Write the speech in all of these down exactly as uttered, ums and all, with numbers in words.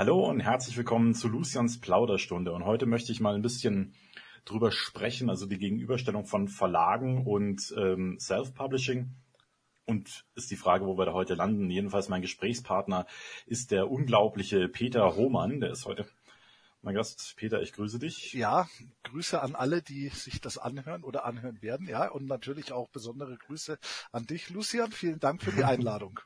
Hallo und herzlich willkommen zu Lucians Plauderstunde, und heute möchte ich mal ein bisschen drüber sprechen, also die Gegenüberstellung von Verlagen und ähm, Self-Publishing, und ist die Frage, wo wir da heute landen. Jedenfalls mein Gesprächspartner ist der unglaubliche Peter Roman, der ist heute mein Gast. Peter, ich grüße dich. Ja, Grüße an alle, die sich das anhören oder anhören werden, ja, und natürlich auch besondere Grüße an dich, Lucian, vielen Dank für die Einladung.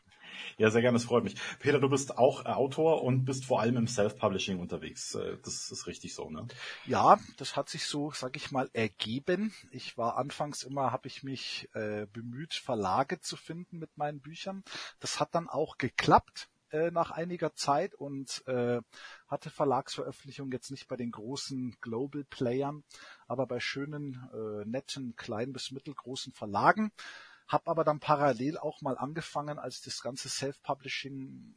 Ja, sehr gerne, es freut mich. Peter, du bist auch Autor und bist vor allem im Self-Publishing unterwegs. Das ist richtig so, ne? Ja, das hat sich so, sag ich mal, ergeben. Ich war anfangs immer, habe ich mich äh, bemüht, Verlage zu finden mit meinen Büchern. Das hat dann auch geklappt äh, nach einiger Zeit, und äh, hatte Verlagsveröffentlichung jetzt nicht bei den großen Global Playern, aber bei schönen, äh, netten, kleinen bis mittelgroßen Verlagen. Hab aber dann parallel auch mal angefangen, als das ganze Self-Publishing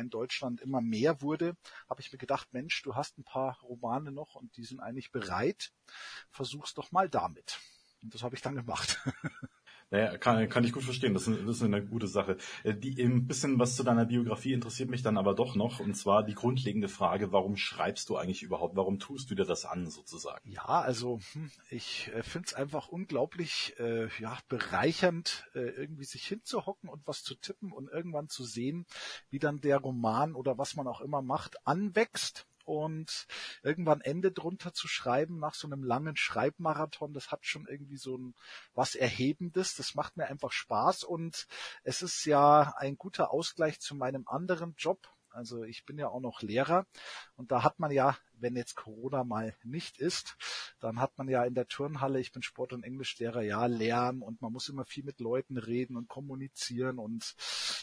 in Deutschland immer mehr wurde, habe ich mir gedacht, Mensch, du hast ein paar Romane noch und die sind eigentlich bereit, versuch's doch mal damit. Und das habe ich dann gemacht. Naja, kann, kann ich gut verstehen, das ist, das ist eine gute Sache. Die, ein bisschen was zu deiner Biografie interessiert mich dann aber doch noch, und zwar die grundlegende Frage, warum schreibst du eigentlich überhaupt, warum tust du dir das an sozusagen? Ja, also ich finde es einfach unglaublich äh, ja, bereichernd, äh, irgendwie sich hinzuhocken und was zu tippen und irgendwann zu sehen, wie dann der Roman oder was man auch immer macht, anwächst. Und irgendwann Ende drunter zu schreiben nach so einem langen Schreibmarathon, das hat schon irgendwie so ein was Erhebendes. Das macht mir einfach Spaß, und es ist ja ein guter Ausgleich zu meinem anderen Job. Also ich bin ja auch noch Lehrer, und da hat man ja, wenn jetzt Corona mal nicht ist, dann hat man ja in der Turnhalle, ich bin Sport- und Englischlehrer, ja, Lernen, und man muss immer viel mit Leuten reden und kommunizieren, und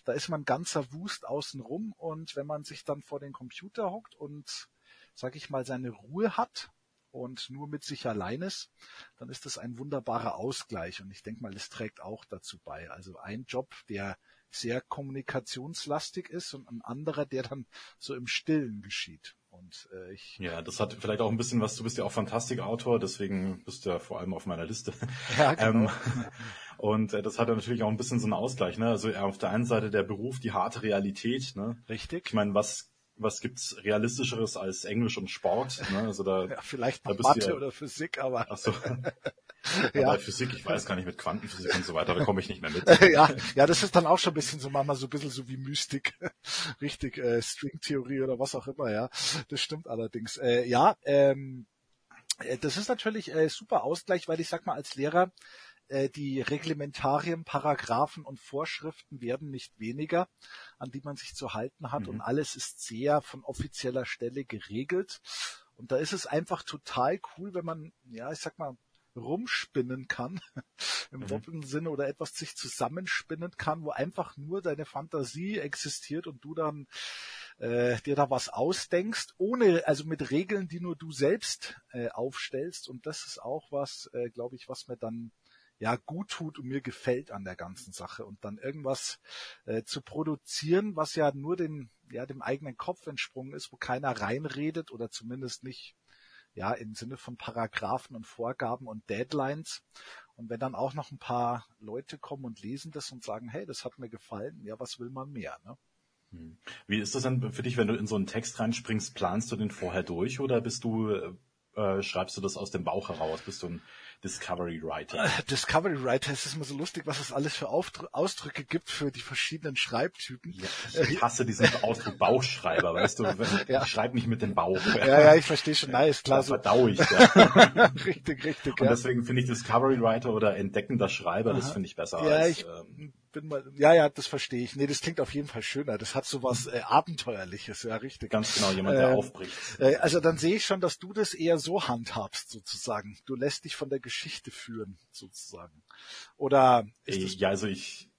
da ist man ganzer Wust außenrum, und wenn man sich dann vor den Computer hockt und, sag ich mal, seine Ruhe hat und nur mit sich allein ist, dann ist das ein wunderbarer Ausgleich, und ich denke mal, das trägt auch dazu bei. Also ein Job, der sehr kommunikationslastig ist, und ein anderer, der dann so im Stillen geschieht. Und äh, ich ja, das hat vielleicht auch ein bisschen was, du bist ja auch Fantastikautor, deswegen bist du ja vor allem auf meiner Liste. Ja, genau. ähm, und äh, das hat ja natürlich auch ein bisschen so einen Ausgleich, ne? Also ja, auf der einen Seite der Beruf, die harte Realität, ne? Richtig. Ich meine, was Was gibt's Realistischeres als Englisch und Sport? Ne? Also da, ja, vielleicht da bist Mathe ja, oder Physik, aber... Ach so. Ja. Aber Physik, ich weiß gar nicht, mit Quantenphysik und so weiter, da komme ich nicht mehr mit. Ja, ja, das ist dann auch schon ein bisschen so, manchmal so ein bisschen so wie Mystik. Richtig, äh, Stringtheorie oder was auch immer, ja. Das stimmt allerdings. Äh, ja, ähm, das ist natürlich äh, super Ausgleich, weil ich sag mal, als Lehrer, die Reglementarien, Paragraphen und Vorschriften werden nicht weniger, an die man sich zu halten hat. Mhm. Und alles ist sehr von offizieller Stelle geregelt. Und da ist es einfach total cool, wenn man, ja, ich sag mal, rumspinnen kann, im mhm. doppelten Sinne, oder etwas sich zusammenspinnen kann, wo einfach nur deine Fantasie existiert und du dann äh, dir da was ausdenkst, ohne, also mit Regeln, die nur du selbst äh, aufstellst. Und das ist auch was, äh, glaube ich, was mir dann ja gut tut und mir gefällt an der ganzen Sache, und dann irgendwas äh, zu produzieren, was ja nur den, ja, dem eigenen Kopf entsprungen ist, wo keiner reinredet, oder zumindest nicht, ja, im Sinne von Paragraphen und Vorgaben und Deadlines. Und wenn dann auch noch ein paar Leute kommen und lesen das und sagen, hey, das hat mir gefallen, ja, was will man mehr, ne? Wie ist das denn für dich, wenn du in so einen Text reinspringst, planst du den vorher durch, oder bist du, äh, schreibst du das aus dem Bauch heraus, bist du ein Discovery Writer. Discovery Writer, es ist immer so lustig, was es alles für Aufdru- Ausdrücke gibt für die verschiedenen Schreibtypen. Ja, ich hasse diesen Ausdruck Bauchschreiber, weißt du, ja. Ich schreibe nicht mit dem Bauch. Ja, ja, ich verstehe schon, nein, ist klar. Das so verdau ich. Ja. Richtig, richtig. Und ja, deswegen finde ich Discovery Writer oder entdeckender Schreiber, aha, das finde ich besser ja, als... Ich ähm, bin mal, ja, ja, das verstehe ich. Nee, das klingt auf jeden Fall schöner. Das hat so was äh, Abenteuerliches, ja, richtig. Ganz genau, jemand, der ähm, aufbricht. Äh, also dann sehe ich schon, dass du das eher so handhabst, sozusagen. Du lässt dich von der Geschichte führen, sozusagen. Oder ist das... Ja, also ich...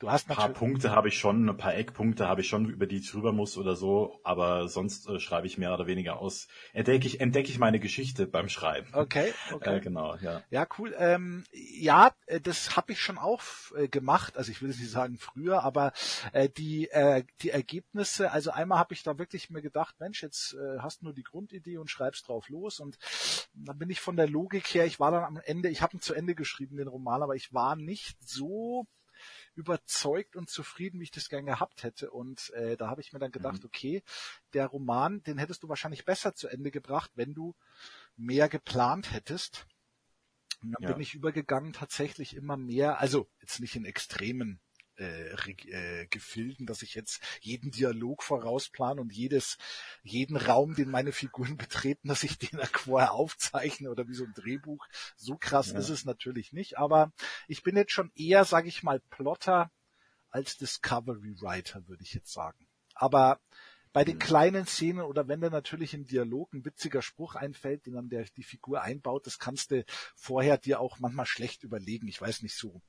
Du hast ein paar Punkte habe ich schon, ein paar Eckpunkte habe ich schon, über die ich rüber muss oder so, aber sonst äh, schreibe ich mehr oder weniger aus. Entdecke ich, entdecke ich meine Geschichte beim Schreiben. Okay, okay. Äh, genau, ja. Ja, cool. Ähm, ja, das habe ich schon auch äh, gemacht, also ich will es nicht sagen früher, aber äh, die äh, die Ergebnisse, also einmal habe ich da wirklich mir gedacht, Mensch, jetzt äh, hast du nur die Grundidee und schreibst drauf los, und dann bin ich von der Logik her, ich war dann am Ende, ich habe ihn zu Ende geschrieben, den Roman, aber ich war nicht so... überzeugt und zufrieden, wie ich das gern gehabt hätte. Und äh, da habe ich mir dann gedacht, mhm. okay, der Roman, den hättest du wahrscheinlich besser zu Ende gebracht, wenn du mehr geplant hättest. Und dann ja. bin ich übergegangen, tatsächlich immer mehr, also jetzt nicht in extremen Äh, äh, Gefilden, dass ich jetzt jeden Dialog vorausplane und jedes, jeden Raum, den meine Figuren betreten, dass ich den vorher aufzeichne oder wie so ein Drehbuch. So krass ja. ist es natürlich nicht, aber ich bin jetzt schon eher, sage ich mal, Plotter als Discovery Writer, würde ich jetzt sagen. Aber bei den kleinen Szenen oder wenn da natürlich im Dialog ein witziger Spruch einfällt, den dann der, die Figur einbaut, das kannst du vorher dir auch manchmal schlecht überlegen. Ich weiß nicht so.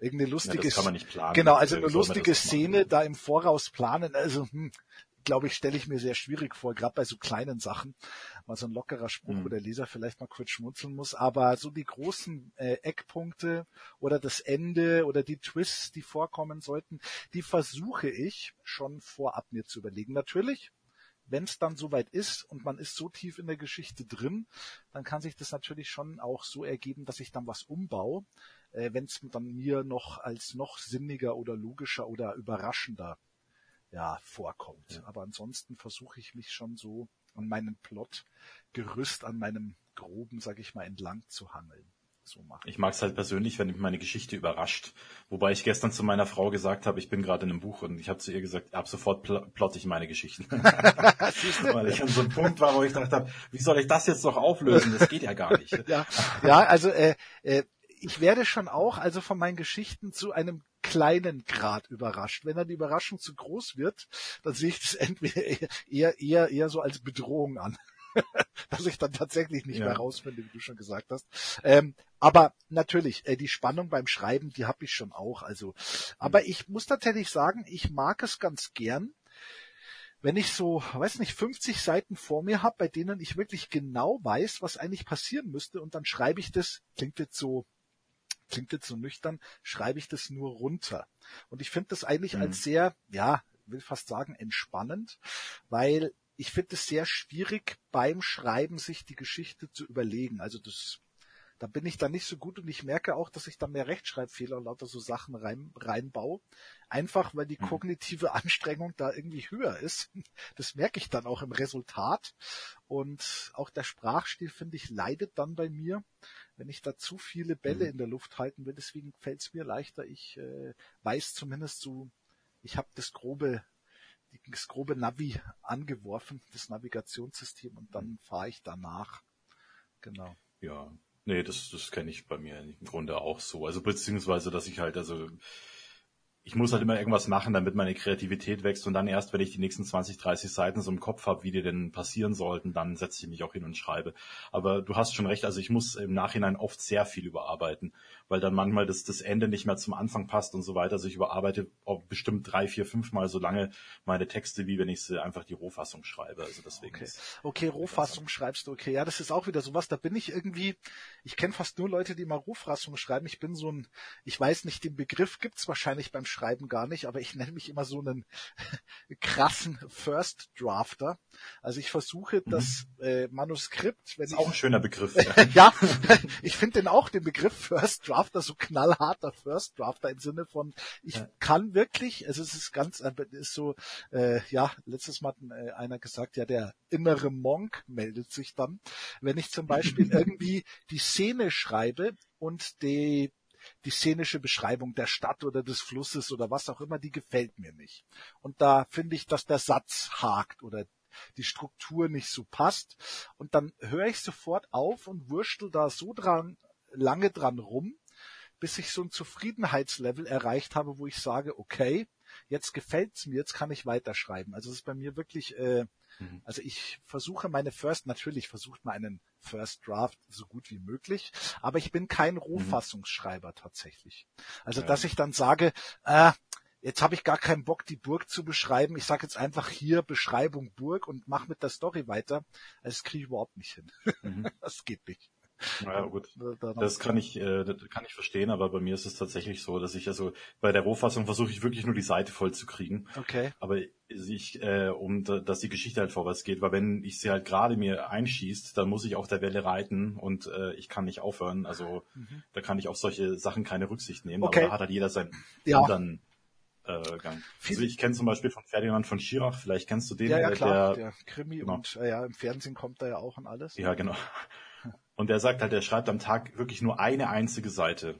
Irgendeine lustige, ja, das kann man nicht planen. Genau, also eine lustige Szene da im Voraus planen, also hm, glaube ich, stelle ich mir sehr schwierig vor, gerade bei so kleinen Sachen, mal so ein lockerer Spruch, mhm. wo der Leser vielleicht mal kurz schmunzeln muss, aber so die großen äh, Eckpunkte oder das Ende oder die Twists, die vorkommen sollten, die versuche ich schon vorab mir zu überlegen. Natürlich, wenn es dann soweit ist und man ist so tief in der Geschichte drin, dann kann sich das natürlich schon auch so ergeben, dass ich dann was umbaue, äh, wenn es dann mir noch als noch sinniger oder logischer oder überraschender ja vorkommt. Ja. Aber ansonsten versuche ich mich schon so an meinem Plotgerüst, an meinem groben, sag ich mal, entlang zu hangeln. So machen. Ich mag es halt persönlich, wenn mich meine Geschichte überrascht. Wobei ich gestern zu meiner Frau gesagt habe, ich bin gerade in einem Buch und ich habe zu ihr gesagt, ab sofort pl- plotte ich meine Geschichten. Weil ich an so einem Punkt war, wo ich gedacht habe, wie soll ich das jetzt noch auflösen? Das geht ja gar nicht. Ja, ja also äh, äh, ich werde schon auch also von meinen Geschichten zu einem kleinen Grad überrascht. Wenn dann die Überraschung zu groß wird, dann sehe ich das entweder eher, eher, eher so als Bedrohung an. Dass ich dann tatsächlich nicht ja. mehr rausfinde, wie du schon gesagt hast. Ähm, aber natürlich, äh, die Spannung beim Schreiben, die habe ich schon auch. Also, aber ich muss tatsächlich sagen, ich mag es ganz gern, wenn ich so, weiß nicht, fünfzig Seiten vor mir habe, bei denen ich wirklich genau weiß, was eigentlich passieren müsste. Und dann schreibe ich das, klingt jetzt so, klingt jetzt so nüchtern, schreibe ich das nur runter. Und ich finde das eigentlich mhm. als sehr, ja, will fast sagen, entspannend, weil ich finde es sehr schwierig, beim Schreiben sich die Geschichte zu überlegen. Also das, da bin ich dann nicht so gut und ich merke auch, dass ich da mehr Rechtschreibfehler und lauter so Sachen rein, reinbaue. Einfach, weil die kognitive Anstrengung da irgendwie höher ist. Das merke ich dann auch im Resultat. Und auch der Sprachstil, finde ich, leidet dann bei mir, wenn ich da zu viele Bälle mhm. in der Luft halten will. Deswegen fällt es mir leichter. Ich äh, weiß zumindest so, ich habe das grobe... das grobe Navi angeworfen, das Navigationssystem, und dann fahre ich danach. Genau. Ja, nee, das, das kenne ich bei mir im Grunde auch so. Also beziehungsweise, dass ich halt, also ich muss halt immer irgendwas machen, damit meine Kreativität wächst, und dann erst, wenn ich die nächsten zwanzig, dreißig Seiten so im Kopf habe, wie die denn passieren sollten, dann setze ich mich auch hin und schreibe. Aber du hast schon recht, also ich muss im Nachhinein oft sehr viel überarbeiten, weil dann manchmal das, das Ende nicht mehr zum Anfang passt und so weiter. Also ich überarbeite auch bestimmt drei, vier, fünf Mal so lange meine Texte, wie wenn ich sie einfach die Rohfassung schreibe. Also deswegen. Okay, okay, Rohfassung schreibst du, okay. Ja, das ist auch wieder sowas, da bin ich irgendwie, ich kenne fast nur Leute, die mal Rohfassung schreiben. Ich bin so ein, ich weiß nicht, den Begriff gibt's wahrscheinlich beim Schreiben gar nicht, aber ich nenne mich immer so einen krassen First Drafter. Also ich versuche das mhm. äh, Manuskript, wenn das ist ich, auch ein schöner Begriff. Ja, ich finde den auch, den Begriff First Drafter, so knallharter First Drafter im Sinne von, ich ja. kann wirklich, also es ist ganz, ist so, äh, ja, letztes Mal hat äh, einer gesagt, ja, der innere Monk meldet sich dann, wenn ich zum Beispiel irgendwie die Szene schreibe und die die szenische Beschreibung der Stadt oder des Flusses oder was auch immer, die gefällt mir nicht. Und da finde ich, dass der Satz hakt oder die Struktur nicht so passt. Und dann höre ich sofort auf und wurschtel da so dran, lange dran rum, bis ich so ein Zufriedenheitslevel erreicht habe, wo ich sage, okay, jetzt gefällt's mir, jetzt kann ich weiterschreiben. Also es ist bei mir wirklich, äh, mhm. also ich versuche meine First, natürlich versucht man einen First Draft so gut wie möglich, aber ich bin kein Rohfassungsschreiber mhm. tatsächlich. Also ja. dass ich dann sage, äh, jetzt habe ich gar keinen Bock, die Burg zu beschreiben, ich sage jetzt einfach hier Beschreibung Burg und mach mit der Story weiter. Also das kriege ich überhaupt nicht hin. Mhm. Das geht nicht. Ja, gut. Das kann ich, äh, das kann ich verstehen, aber bei mir ist es tatsächlich so, dass ich also bei der Rohfassung versuche ich wirklich nur die Seite voll zu kriegen. Okay. Aber ich, äh, um, dass die Geschichte halt vorwärts geht, weil wenn ich sie halt gerade mir einschießt, dann muss ich auf der Welle reiten und äh, ich kann nicht aufhören. Also mhm. da kann ich auf solche Sachen keine Rücksicht nehmen. Okay. Aber da hat halt jeder seinen ja. anderen äh, Gang. Also ich kenne zum Beispiel von Ferdinand von Schirach, vielleicht kennst du den. Ja, ja klar, der, der Krimi genau. und äh, ja, im Fernsehen kommt da ja auch an alles. Ja, genau. Und er sagt halt, er schreibt am Tag wirklich nur eine einzige Seite.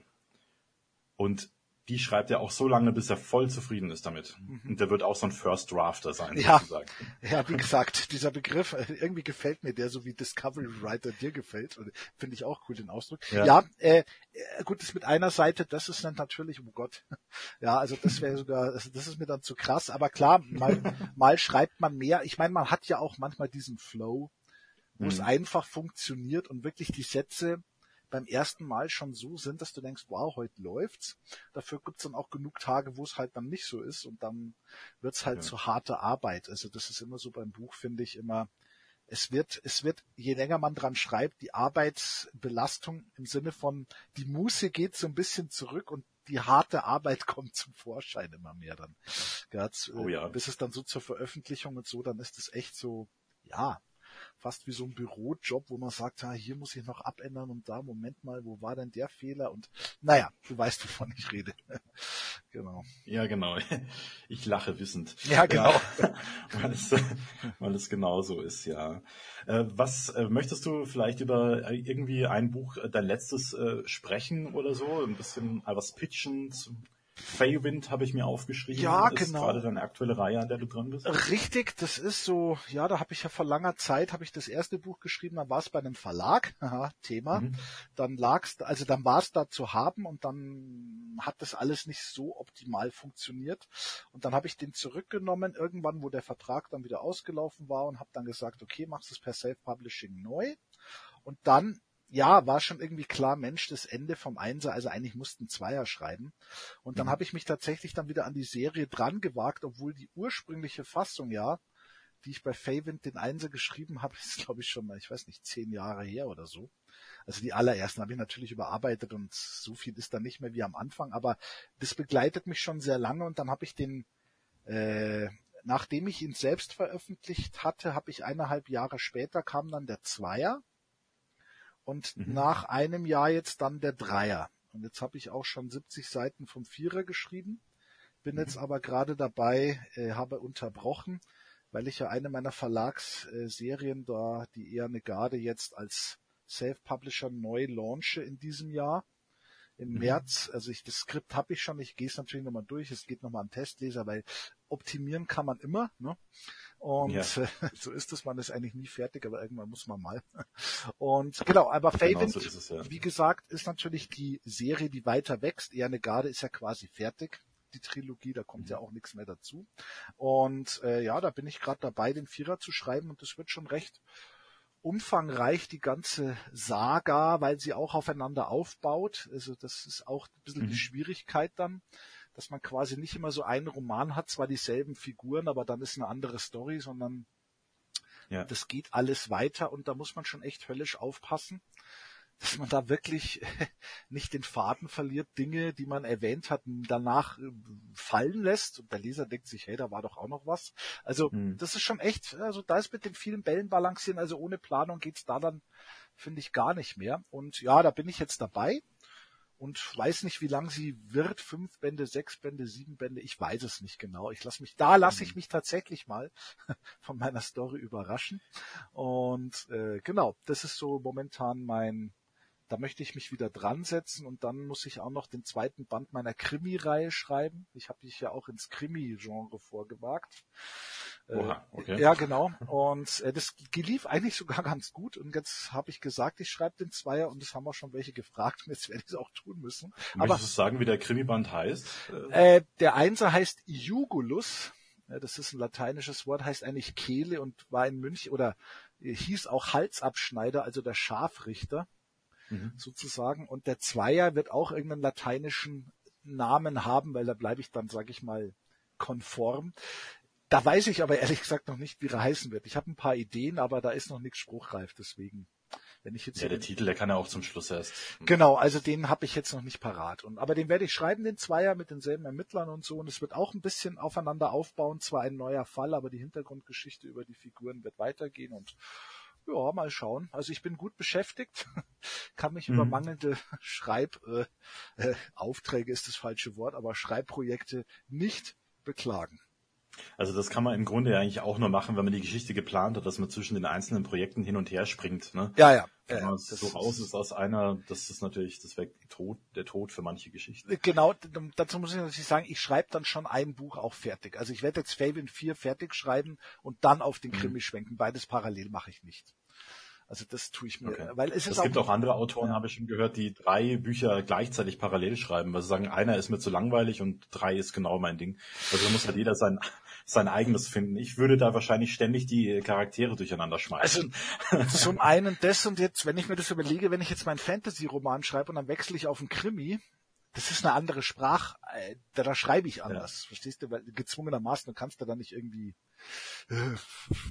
Und die schreibt er auch so lange, bis er voll zufrieden ist damit. Mhm. Und der wird auch so ein First Drafter sein, ja. sozusagen. Ja, wie gesagt, dieser Begriff, irgendwie gefällt mir der, so wie Discovery Writer dir gefällt. Finde ich auch cool, den Ausdruck. Ja, ja äh, gut, das mit einer Seite, das ist dann natürlich, oh Gott. Ja, also das wäre sogar, also das ist mir dann zu krass. Aber klar, mal, mal schreibt man mehr. Ich meine, man hat ja auch manchmal diesen Flow, wo es einfach funktioniert und wirklich die Sätze beim ersten Mal schon so sind, dass du denkst, wow, heute läuft's. Dafür gibt's dann auch genug Tage, wo es halt dann nicht so ist und dann wird's halt zu ja. so harte Arbeit. Also das ist immer so beim Buch, finde ich immer, es wird, es wird, je länger man dran schreibt, die Arbeitsbelastung im Sinne von, die Muße geht so ein bisschen zurück und die harte Arbeit kommt zum Vorschein immer mehr dann. Oh, ja. Bis es dann so zur Veröffentlichung und so, dann ist es echt so, ja, fast wie so ein Bürojob, wo man sagt, ha, hier muss ich noch abändern und da, Moment mal, wo war denn der Fehler? Und naja, du weißt, wovon ich rede. Genau. Ja, genau. Ich lache wissend. Ja, genau. Ja, weil, es, weil es genau so ist, ja. Was möchtest du vielleicht über irgendwie ein Buch, dein letztes, sprechen oder so? Ein bisschen was pitchen zum Feywind habe ich mir aufgeschrieben. Ja, ist genau. Gerade deine aktuelle Reihe, an der du dran bist. Richtig, das ist so, ja, da habe ich ja vor langer Zeit, habe ich das erste Buch geschrieben, dann war es bei einem Verlag, haha, Thema, mhm. dann lag's, also dann war es da zu haben und dann hat das alles nicht so optimal funktioniert und dann habe ich den zurückgenommen, irgendwann, wo der Vertrag dann wieder ausgelaufen war und habe dann gesagt, okay, machst es per Self-Publishing neu und dann ja, war schon irgendwie klar, Mensch, das Ende vom Einser, also eigentlich mussten Zweier schreiben. Und dann mhm. habe ich mich tatsächlich dann wieder an die Serie dran gewagt, obwohl die ursprüngliche Fassung ja, die ich bei Feywind den Einser geschrieben habe, ist glaube ich schon mal, ich weiß nicht, zehn Jahre her oder so. Also die allerersten habe ich natürlich überarbeitet und so viel ist da nicht mehr wie am Anfang, aber das begleitet mich schon sehr lange und dann habe ich den, äh, nachdem ich ihn selbst veröffentlicht hatte, habe ich eineinhalb Jahre später kam dann der Zweier. Und mhm. nach einem Jahr jetzt dann der Dreier. Und jetzt habe ich auch schon siebzig Seiten vom Vierer geschrieben, bin mhm. jetzt aber gerade dabei, äh, habe unterbrochen, weil ich ja eine meiner Verlagsserien da, die Ehre einer Garde, jetzt als Self-Publisher neu launche in diesem Jahr, im mhm. März. Also ich, das Skript habe ich schon, ich gehe es natürlich nochmal durch, es geht nochmal an Testleser, weil optimieren kann man immer, ne? Und ja. äh, so ist es, man ist eigentlich nie fertig, aber irgendwann muss man mal. Und genau, aber Feywind, genau so ja. wie gesagt, ist natürlich die Serie, die weiter wächst. Ehre einer Garde ist ja quasi fertig, die Trilogie, da kommt mhm. ja auch nichts mehr dazu. Und äh, ja, da bin ich gerade dabei, den Vierer zu schreiben und das wird schon recht umfangreich, die ganze Saga, weil sie auch aufeinander aufbaut. Also das ist auch ein bisschen mhm. die Schwierigkeit dann, dass man quasi nicht immer so einen Roman hat, zwar dieselben Figuren, aber dann ist eine andere Story, sondern ja. das geht alles weiter und da muss man schon echt höllisch aufpassen, dass man da wirklich nicht den Faden verliert, Dinge, die man erwähnt hat, danach fallen lässt und der Leser denkt sich, hey, da war doch auch noch was. Also mhm. das ist schon echt, also da ist mit den vielen Bällen balancieren, also ohne Planung geht's da dann, finde ich, gar nicht mehr. Und ja, da bin ich jetzt dabei. Und weiß nicht, wie lang sie wird, fünf Bände, sechs Bände, sieben Bände, ich weiß es nicht genau. Ich lasse mich, da lasse ich mich tatsächlich mal von meiner Story überraschen. Und äh, genau, das ist so momentan mein, da möchte ich mich wieder dran setzen und dann muss ich auch noch den zweiten Band meiner Krimi-Reihe schreiben. Ich habe mich ja auch ins Krimi-Genre vorgewagt. Oha, okay. Ja, genau. Und äh, das lief eigentlich sogar ganz gut. Und jetzt habe ich gesagt, ich schreibe den Zweier und das haben auch schon welche gefragt. Und jetzt werde ich es auch tun müssen. Möchtest du sagen, wie der Krimiband heißt? Äh, der Einser heißt Jugulus. Ja, das ist ein lateinisches Wort, heißt eigentlich Kehle und war in München oder hieß auch Halsabschneider, also der Scharfrichter mhm. sozusagen. Und der Zweier wird auch irgendeinen lateinischen Namen haben, weil da bleibe ich dann, sage ich mal, konform. Da weiß ich aber ehrlich gesagt noch nicht, wie er heißen wird. Ich habe ein paar Ideen, aber da ist noch nichts spruchreif, deswegen Wenn ich jetzt ja, der Titel, der kann ja auch zum Schluss erst. Genau, also den habe ich jetzt noch nicht parat. Und, aber den werde ich schreiben, den Zweier mit denselben Ermittlern und so. Und es wird auch ein bisschen aufeinander aufbauen. Zwar ein neuer Fall, aber die Hintergrundgeschichte über die Figuren wird weitergehen. Und ja, mal schauen. Also ich bin gut beschäftigt, kann mich mhm. über mangelnde Schreib, äh, äh, Aufträge ist das falsche Wort, aber Schreibprojekte nicht beklagen. Also das kann man im Grunde ja eigentlich auch nur machen, wenn man die Geschichte geplant hat, dass man zwischen den einzelnen Projekten hin und her springt. Ne? Ja, ja. Wenn man äh, so raus ist aus einer, das ist natürlich, das wäre Tod, der Tod für manche Geschichten. Genau, dazu muss ich natürlich sagen, ich schreibe dann schon ein Buch auch fertig. Also ich werde jetzt Fabian vier fertig schreiben und dann auf den Krimi mhm. schwenken. Beides parallel mache ich nicht. Also das tue ich mir, okay. weil es ist. Es gibt auch andere Autoren, ja. habe ich schon gehört, die drei Bücher gleichzeitig parallel schreiben, weil sie sagen, einer ist mir zu langweilig und drei ist genau mein Ding. Also da muss halt jeder sein sein eigenes finden. Ich würde da wahrscheinlich ständig die Charaktere durcheinander schmeißen. Also zum einen das und jetzt, wenn ich mir das überlege, wenn ich jetzt meinen Fantasy-Roman schreibe und dann wechsle ich auf einen Krimi, das ist eine andere Sprache, da, da schreibe ich anders, ja. verstehst du? Weil gezwungenermaßen, du kannst da dann nicht irgendwie äh,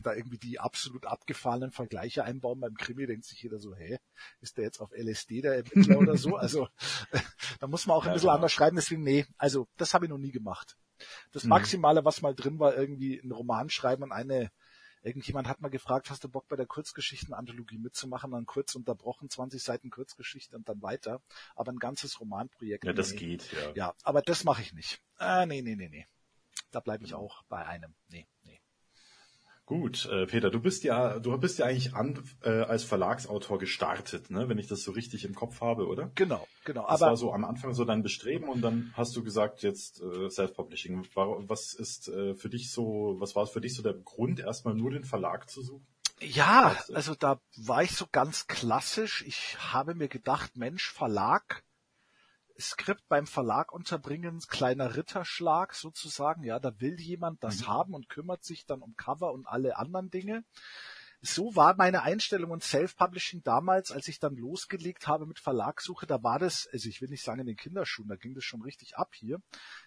da irgendwie die absolut abgefahrenen Vergleiche einbauen. Beim Krimi denkt sich jeder so, hä, ist der jetzt auf L S D der Ermittler oder so? Also äh, da muss man auch ein ja, bisschen ja. anders schreiben, deswegen nee, also das habe ich noch nie gemacht. Das Maximale, mhm. was mal drin war, irgendwie einen Roman schreiben und eine irgendjemand hat mal gefragt, hast du Bock bei der Kurzgeschichten-Anthologie mitzumachen? Dann kurz unterbrochen, zwanzig Seiten Kurzgeschichte und dann weiter. Aber ein ganzes Romanprojekt. Ja, nee. Das geht, ja. Ja, aber das mache ich nicht. Ah, nee, nee, nee, nee. Da bleibe ich auch bei einem. Nee, nee. Gut, äh, Peter, du bist ja, du bist ja eigentlich an, äh, als Verlagsautor gestartet, ne? Wenn ich das so richtig im Kopf habe, oder? Genau, genau. Das aber war so am Anfang so dein Bestreben und dann hast du gesagt, jetzt äh, Self-Publishing. Was ist äh, für dich so, was war für dich so der Grund, erstmal nur den Verlag zu suchen? Ja, also, also da war ich so ganz klassisch. Ich habe mir gedacht, Mensch, Verlag, Skript beim Verlag unterbringen, kleiner Ritterschlag sozusagen, ja, da will jemand das mhm. haben und kümmert sich dann um Cover und alle anderen Dinge. So war meine Einstellung und Self-Publishing damals, als ich dann losgelegt habe mit Verlagssuche, da war das, also ich will nicht sagen in den Kinderschuhen, da ging das schon richtig ab hier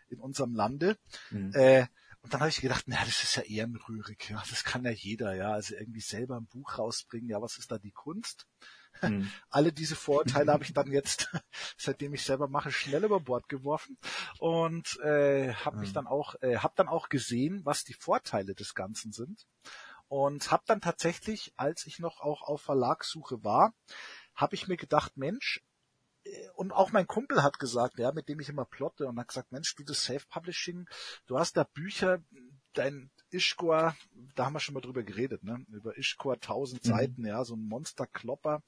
in unserem Lande. Mhm. Äh, und dann habe ich gedacht, naja, das ist ja ehrenrührig, ja, das kann ja jeder, ja, also irgendwie selber ein Buch rausbringen, ja, was ist da die Kunst? Hm. Alle diese Vorurteile habe ich dann jetzt, seitdem ich selber mache, schnell über Bord geworfen und äh, habe mich hm. dann auch, äh, habe dann auch gesehen, was die Vorteile des Ganzen sind und habe dann tatsächlich, als ich noch auch auf Verlagssuche war, habe ich mir gedacht, Mensch, und auch mein Kumpel hat gesagt, ja, mit dem ich immer plotte und hat gesagt, Mensch, du das Self-Publishing, du hast da Bücher, dein Ishkor, da haben wir schon mal drüber geredet, ne? Über Ishkor, tausend mhm. Seiten, ja, so ein Monsterklopper.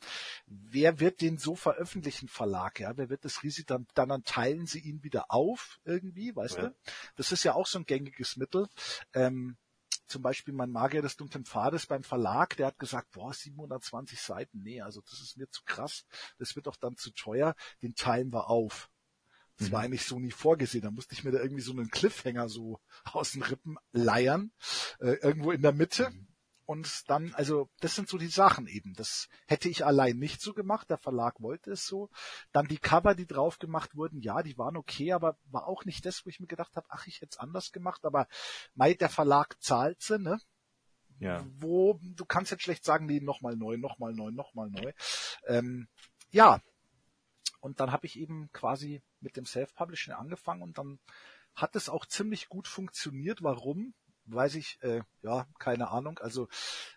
Wer wird den so veröffentlichen, Verlag, ja? Wer wird das Risiko dann, dann teilen sie ihn wieder auf irgendwie, weißt ja. du? Das ist ja auch so ein gängiges Mittel. Ähm, zum Beispiel mein Magier des dunklen Pfades beim Verlag, der hat gesagt, boah, siebenhundertzwanzig Seiten, nee, also das ist mir zu krass, das wird doch dann zu teuer, den teilen wir auf. Das war eigentlich so nie vorgesehen. Da musste ich mir da irgendwie so einen Cliffhanger so aus den Rippen leiern, äh, irgendwo in der Mitte. Mhm. Und dann, also das sind so die Sachen eben. Das hätte ich allein nicht so gemacht. Der Verlag wollte es so. Dann die Cover, die drauf gemacht wurden, ja, die waren okay, aber war auch nicht das, wo ich mir gedacht habe, ach, ich hätte es anders gemacht. Aber mei, der Verlag zahlt sie, ne? Ja. Wo, du kannst jetzt schlecht sagen, nee, nochmal neu, nochmal neu, nochmal neu. Ähm, ja. Und dann habe ich eben quasi mit dem Self-Publishing angefangen und dann hat es auch ziemlich gut funktioniert. Warum? Weiß ich, äh, ja, keine Ahnung. Also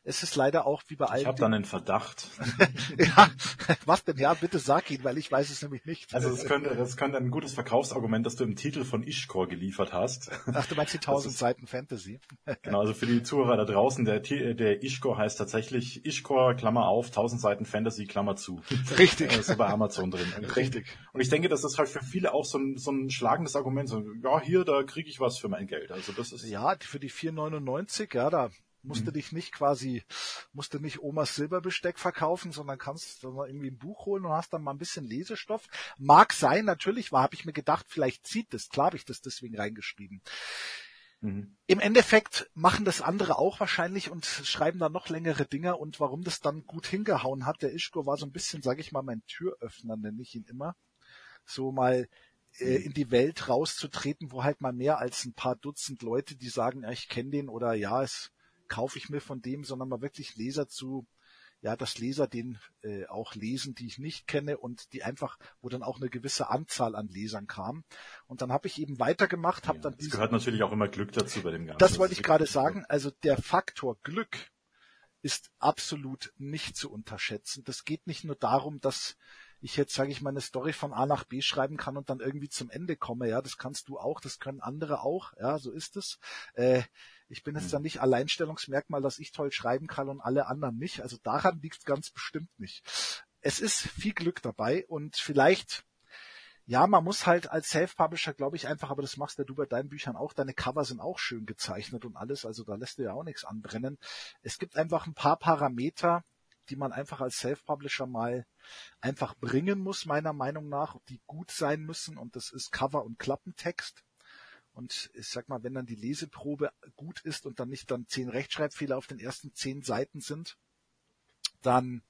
es ist leider auch wie bei allen... Ich habe dann einen Verdacht. Ja, was denn? Ja, bitte sag ihn, weil ich weiß es nämlich nicht. Also es könnte, das könnte ein gutes Verkaufsargument, das du im Titel von Ishkor geliefert hast. Ach, du meinst die tausend Seiten Fantasy? Genau, also für die Zuhörer da draußen, der, der Ishkor heißt tatsächlich Ishkor, Klammer auf, tausend Seiten Fantasy, Klammer zu. Richtig. Das ist bei Amazon drin. Richtig. Und ich denke, das ist halt für viele auch so ein, so ein schlagendes Argument. So, ja, hier, da kriege ich was für mein Geld. Also das ist... Ja, für die vier neunundneunzig, ja, da musst du dich nicht quasi, musst du nicht Omas Silberbesteck verkaufen, sondern kannst du irgendwie ein Buch holen und hast dann mal ein bisschen Lesestoff. Mag sein, natürlich, war, habe ich mir gedacht, vielleicht zieht das, klar habe ich das deswegen reingeschrieben. Mhm. Im Endeffekt machen das andere auch wahrscheinlich und schreiben dann noch längere Dinger und warum das dann gut hingehauen hat, der Ishkor war so ein bisschen, sage ich mal, mein Türöffner, nenne ich ihn immer, so mal in die Welt rauszutreten, wo halt mal mehr als ein paar Dutzend Leute, die sagen, ja, ich kenne den oder ja, es kaufe ich mir von dem, sondern mal wirklich Leser zu, ja, dass Leser den äh, auch lesen, die ich nicht kenne und die einfach, wo dann auch eine gewisse Anzahl an Lesern kam. Und dann habe ich eben weitergemacht, habe ja, dann das diesen, gehört natürlich auch immer Glück dazu bei dem Ganzen. Das wollte ich gerade sagen. Also der Faktor Glück ist absolut nicht zu unterschätzen. Das geht nicht nur darum, dass ich jetzt, sage ich mal, eine Story von A nach B schreiben kann und dann irgendwie zum Ende komme. Ja, das kannst du auch, das können andere auch. Ja, so ist es. Äh, ich bin jetzt mhm. dann nicht Alleinstellungsmerkmal, dass ich toll schreiben kann und alle anderen nicht. Also daran liegt es ganz bestimmt nicht. Es ist viel Glück dabei und vielleicht, ja, man muss halt als Self-Publisher, glaube ich, einfach, aber das machst ja du bei deinen Büchern auch, deine Cover sind auch schön gezeichnet und alles, also da lässt du ja auch nichts anbrennen. Es gibt einfach ein paar Parameter, die man einfach als Self-Publisher mal einfach bringen muss, meiner Meinung nach, die gut sein müssen, und das ist Cover und Klappentext. Und ich sag mal, wenn dann die Leseprobe gut ist und dann nicht dann zehn Rechtschreibfehler auf den ersten zehn Seiten sind, dann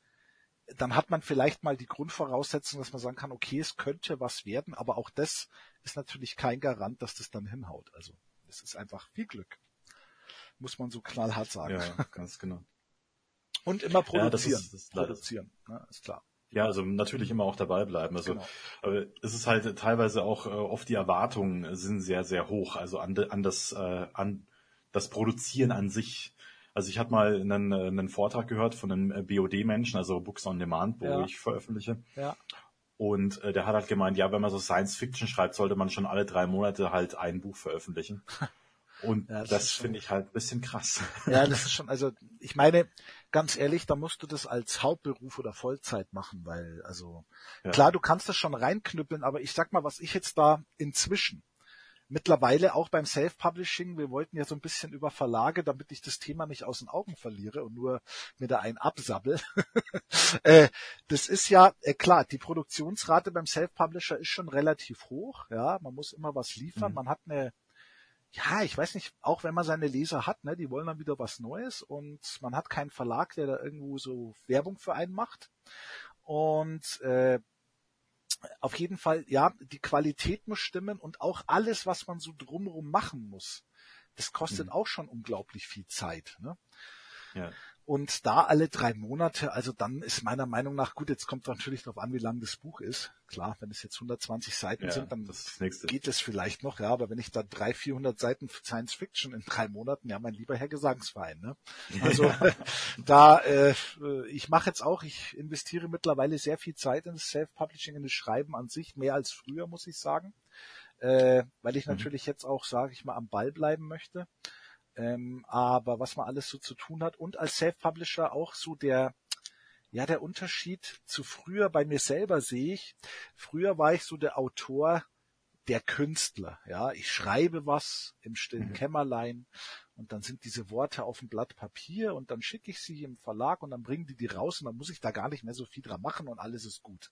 dann hat man vielleicht mal die Grundvoraussetzung, dass man sagen kann, okay, es könnte was werden, aber auch das ist natürlich kein Garant, dass das dann hinhaut. Also es ist einfach viel Glück, muss man so knallhart sagen. Ja, ganz genau. Und immer produzieren, ja, das ist, das ist produzieren, ja, ist klar. Ja, also natürlich immer auch dabei bleiben. Also genau. Es ist halt teilweise auch oft, die Erwartungen sind sehr, sehr hoch, also an, an das an das Produzieren an sich. Also ich hatte mal einen, einen Vortrag gehört von einem B O D-Menschen, also Books on Demand, wo ja. ich veröffentliche. Ja. Und äh, der hat halt gemeint, ja, wenn man so Science-Fiction schreibt, sollte man schon alle drei Monate halt ein Buch veröffentlichen. Und ja, das, das finde ich halt ein bisschen krass. Ja, das ist schon, also ich meine, ganz ehrlich, da musst du das als Hauptberuf oder Vollzeit machen, weil, also ja. klar, du kannst das schon reinknüppeln, aber ich sag mal, was ich jetzt da inzwischen mittlerweile auch beim Self-Publishing, wir wollten ja so ein bisschen über Verlage, damit ich das Thema nicht aus den Augen verliere und nur mir da einen absabbel. Das ist ja, klar, die Produktionsrate beim Self-Publisher ist schon relativ hoch. Ja, man muss immer was liefern. Mhm. Man hat eine, ja, ich weiß nicht, auch wenn man seine Leser hat, ne, die wollen dann wieder was Neues und man hat keinen Verlag, der da irgendwo so Werbung für einen macht. Und äh, auf jeden Fall, ja, die Qualität muss stimmen und auch alles, was man so drumherum machen muss, das kostet mhm. auch schon unglaublich viel Zeit. Ne? Ja. Und da alle drei Monate, also dann ist meiner Meinung nach, gut, jetzt kommt natürlich darauf an, wie lang das Buch ist. Klar, wenn es jetzt hundertzwanzig Seiten ja, sind, dann das das geht es vielleicht noch, ja, aber wenn ich da dreihundert, vierhundert Seiten Science Fiction in drei Monaten, ja, mein lieber Herr Gesangsverein, ne? Also ja. da, äh, ich mache jetzt auch, ich investiere mittlerweile sehr viel Zeit in das Self-Publishing, in das Schreiben an sich, mehr als früher, muss ich sagen, äh, weil ich mhm. natürlich jetzt auch, sage ich mal, am Ball bleiben möchte. Ähm, aber was man alles so zu tun hat und als Self-Publisher auch so der, ja, der Unterschied zu früher bei mir selber sehe ich. Früher war ich so der Autor, der Künstler, ja. Ich schreibe was im stillen mhm. Kämmerlein und dann sind diese Worte auf dem Blatt Papier und dann schicke ich sie im Verlag und dann bringen die die raus und dann muss ich da gar nicht mehr so viel dran machen und alles ist gut.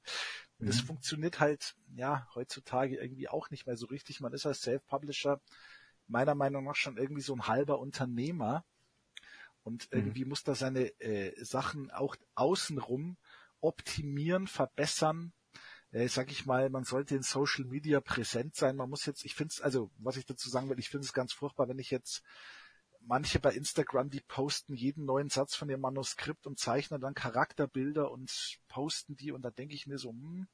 Mhm. Das funktioniert halt, ja, heutzutage irgendwie auch nicht mehr so richtig. Man ist als Self-Publisher meiner Meinung nach schon irgendwie so ein halber Unternehmer und irgendwie mhm. muss da seine äh, Sachen auch außenrum optimieren, verbessern. Äh, sag ich mal, man sollte in Social Media präsent sein. Man muss jetzt, ich finde es, also was ich dazu sagen will, ich finde es ganz furchtbar, wenn ich jetzt manche bei Instagram, die posten jeden neuen Satz von ihrem Manuskript und zeichnen dann Charakterbilder und posten die und da denke ich mir so, hm,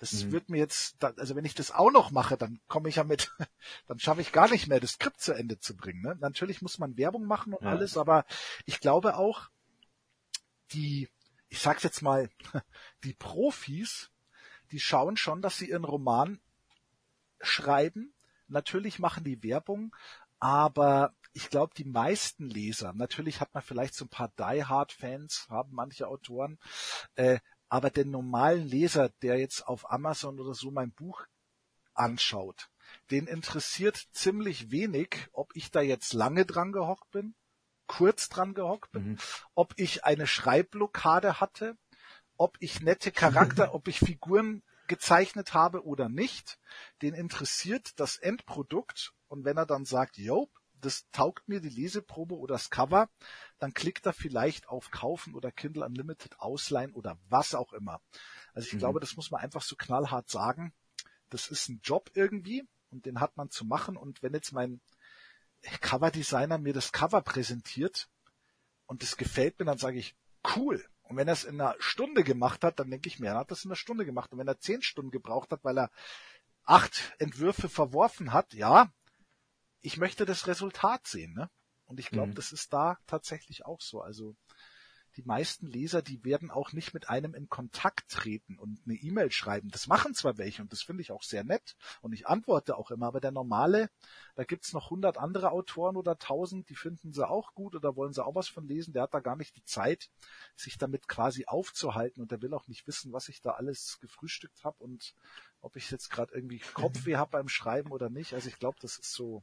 das mhm. wird mir jetzt, also wenn ich das auch noch mache, dann komme ich ja mit, dann schaffe ich gar nicht mehr, das Skript zu Ende zu bringen. Ne? Natürlich muss man Werbung machen und ja. alles, aber ich glaube auch, die, ich sag's jetzt mal, die Profis, die schauen schon, dass sie ihren Roman schreiben. Natürlich machen die Werbung, aber ich glaube, die meisten Leser, natürlich hat man vielleicht so ein paar Die-Hard-Fans, haben manche Autoren, äh, aber den normalen Leser, der jetzt auf Amazon oder so mein Buch anschaut, den interessiert ziemlich wenig, ob ich da jetzt lange dran gehockt bin, kurz dran gehockt bin, mhm. ob ich eine Schreibblockade hatte, ob ich nette Charakter, ob ich Figuren gezeichnet habe oder nicht. Den interessiert das Endprodukt. Und wenn er dann sagt, jo, das taugt mir, die Leseprobe oder das Cover, dann klickt er vielleicht auf Kaufen oder Kindle Unlimited ausleihen oder was auch immer. Also ich mhm. glaube, das muss man einfach so knallhart sagen. Das ist ein Job irgendwie und den hat man zu machen. Und wenn jetzt mein Coverdesigner mir das Cover präsentiert und es gefällt mir, dann sage ich, cool. Und wenn er es in einer Stunde gemacht hat, dann denke ich mir, er hat das in einer Stunde gemacht. Und wenn er zehn Stunden gebraucht hat, weil er acht Entwürfe verworfen hat, ja, ich möchte das Resultat sehen, ne? Und ich glaube, mhm. das ist da tatsächlich auch so. Also die meisten Leser, die werden auch nicht mit einem in Kontakt treten und eine E-Mail schreiben. Das machen zwar welche und das finde ich auch sehr nett und ich antworte auch immer, aber der normale, da gibt's noch hundert andere Autoren oder tausend, die finden sie auch gut oder wollen sie auch was von lesen. Der hat da gar nicht die Zeit, sich damit quasi aufzuhalten und der will auch nicht wissen, was ich da alles gefrühstückt habe und ob ich jetzt gerade irgendwie Kopfweh habe beim Schreiben oder nicht. Also ich glaube, das ist so...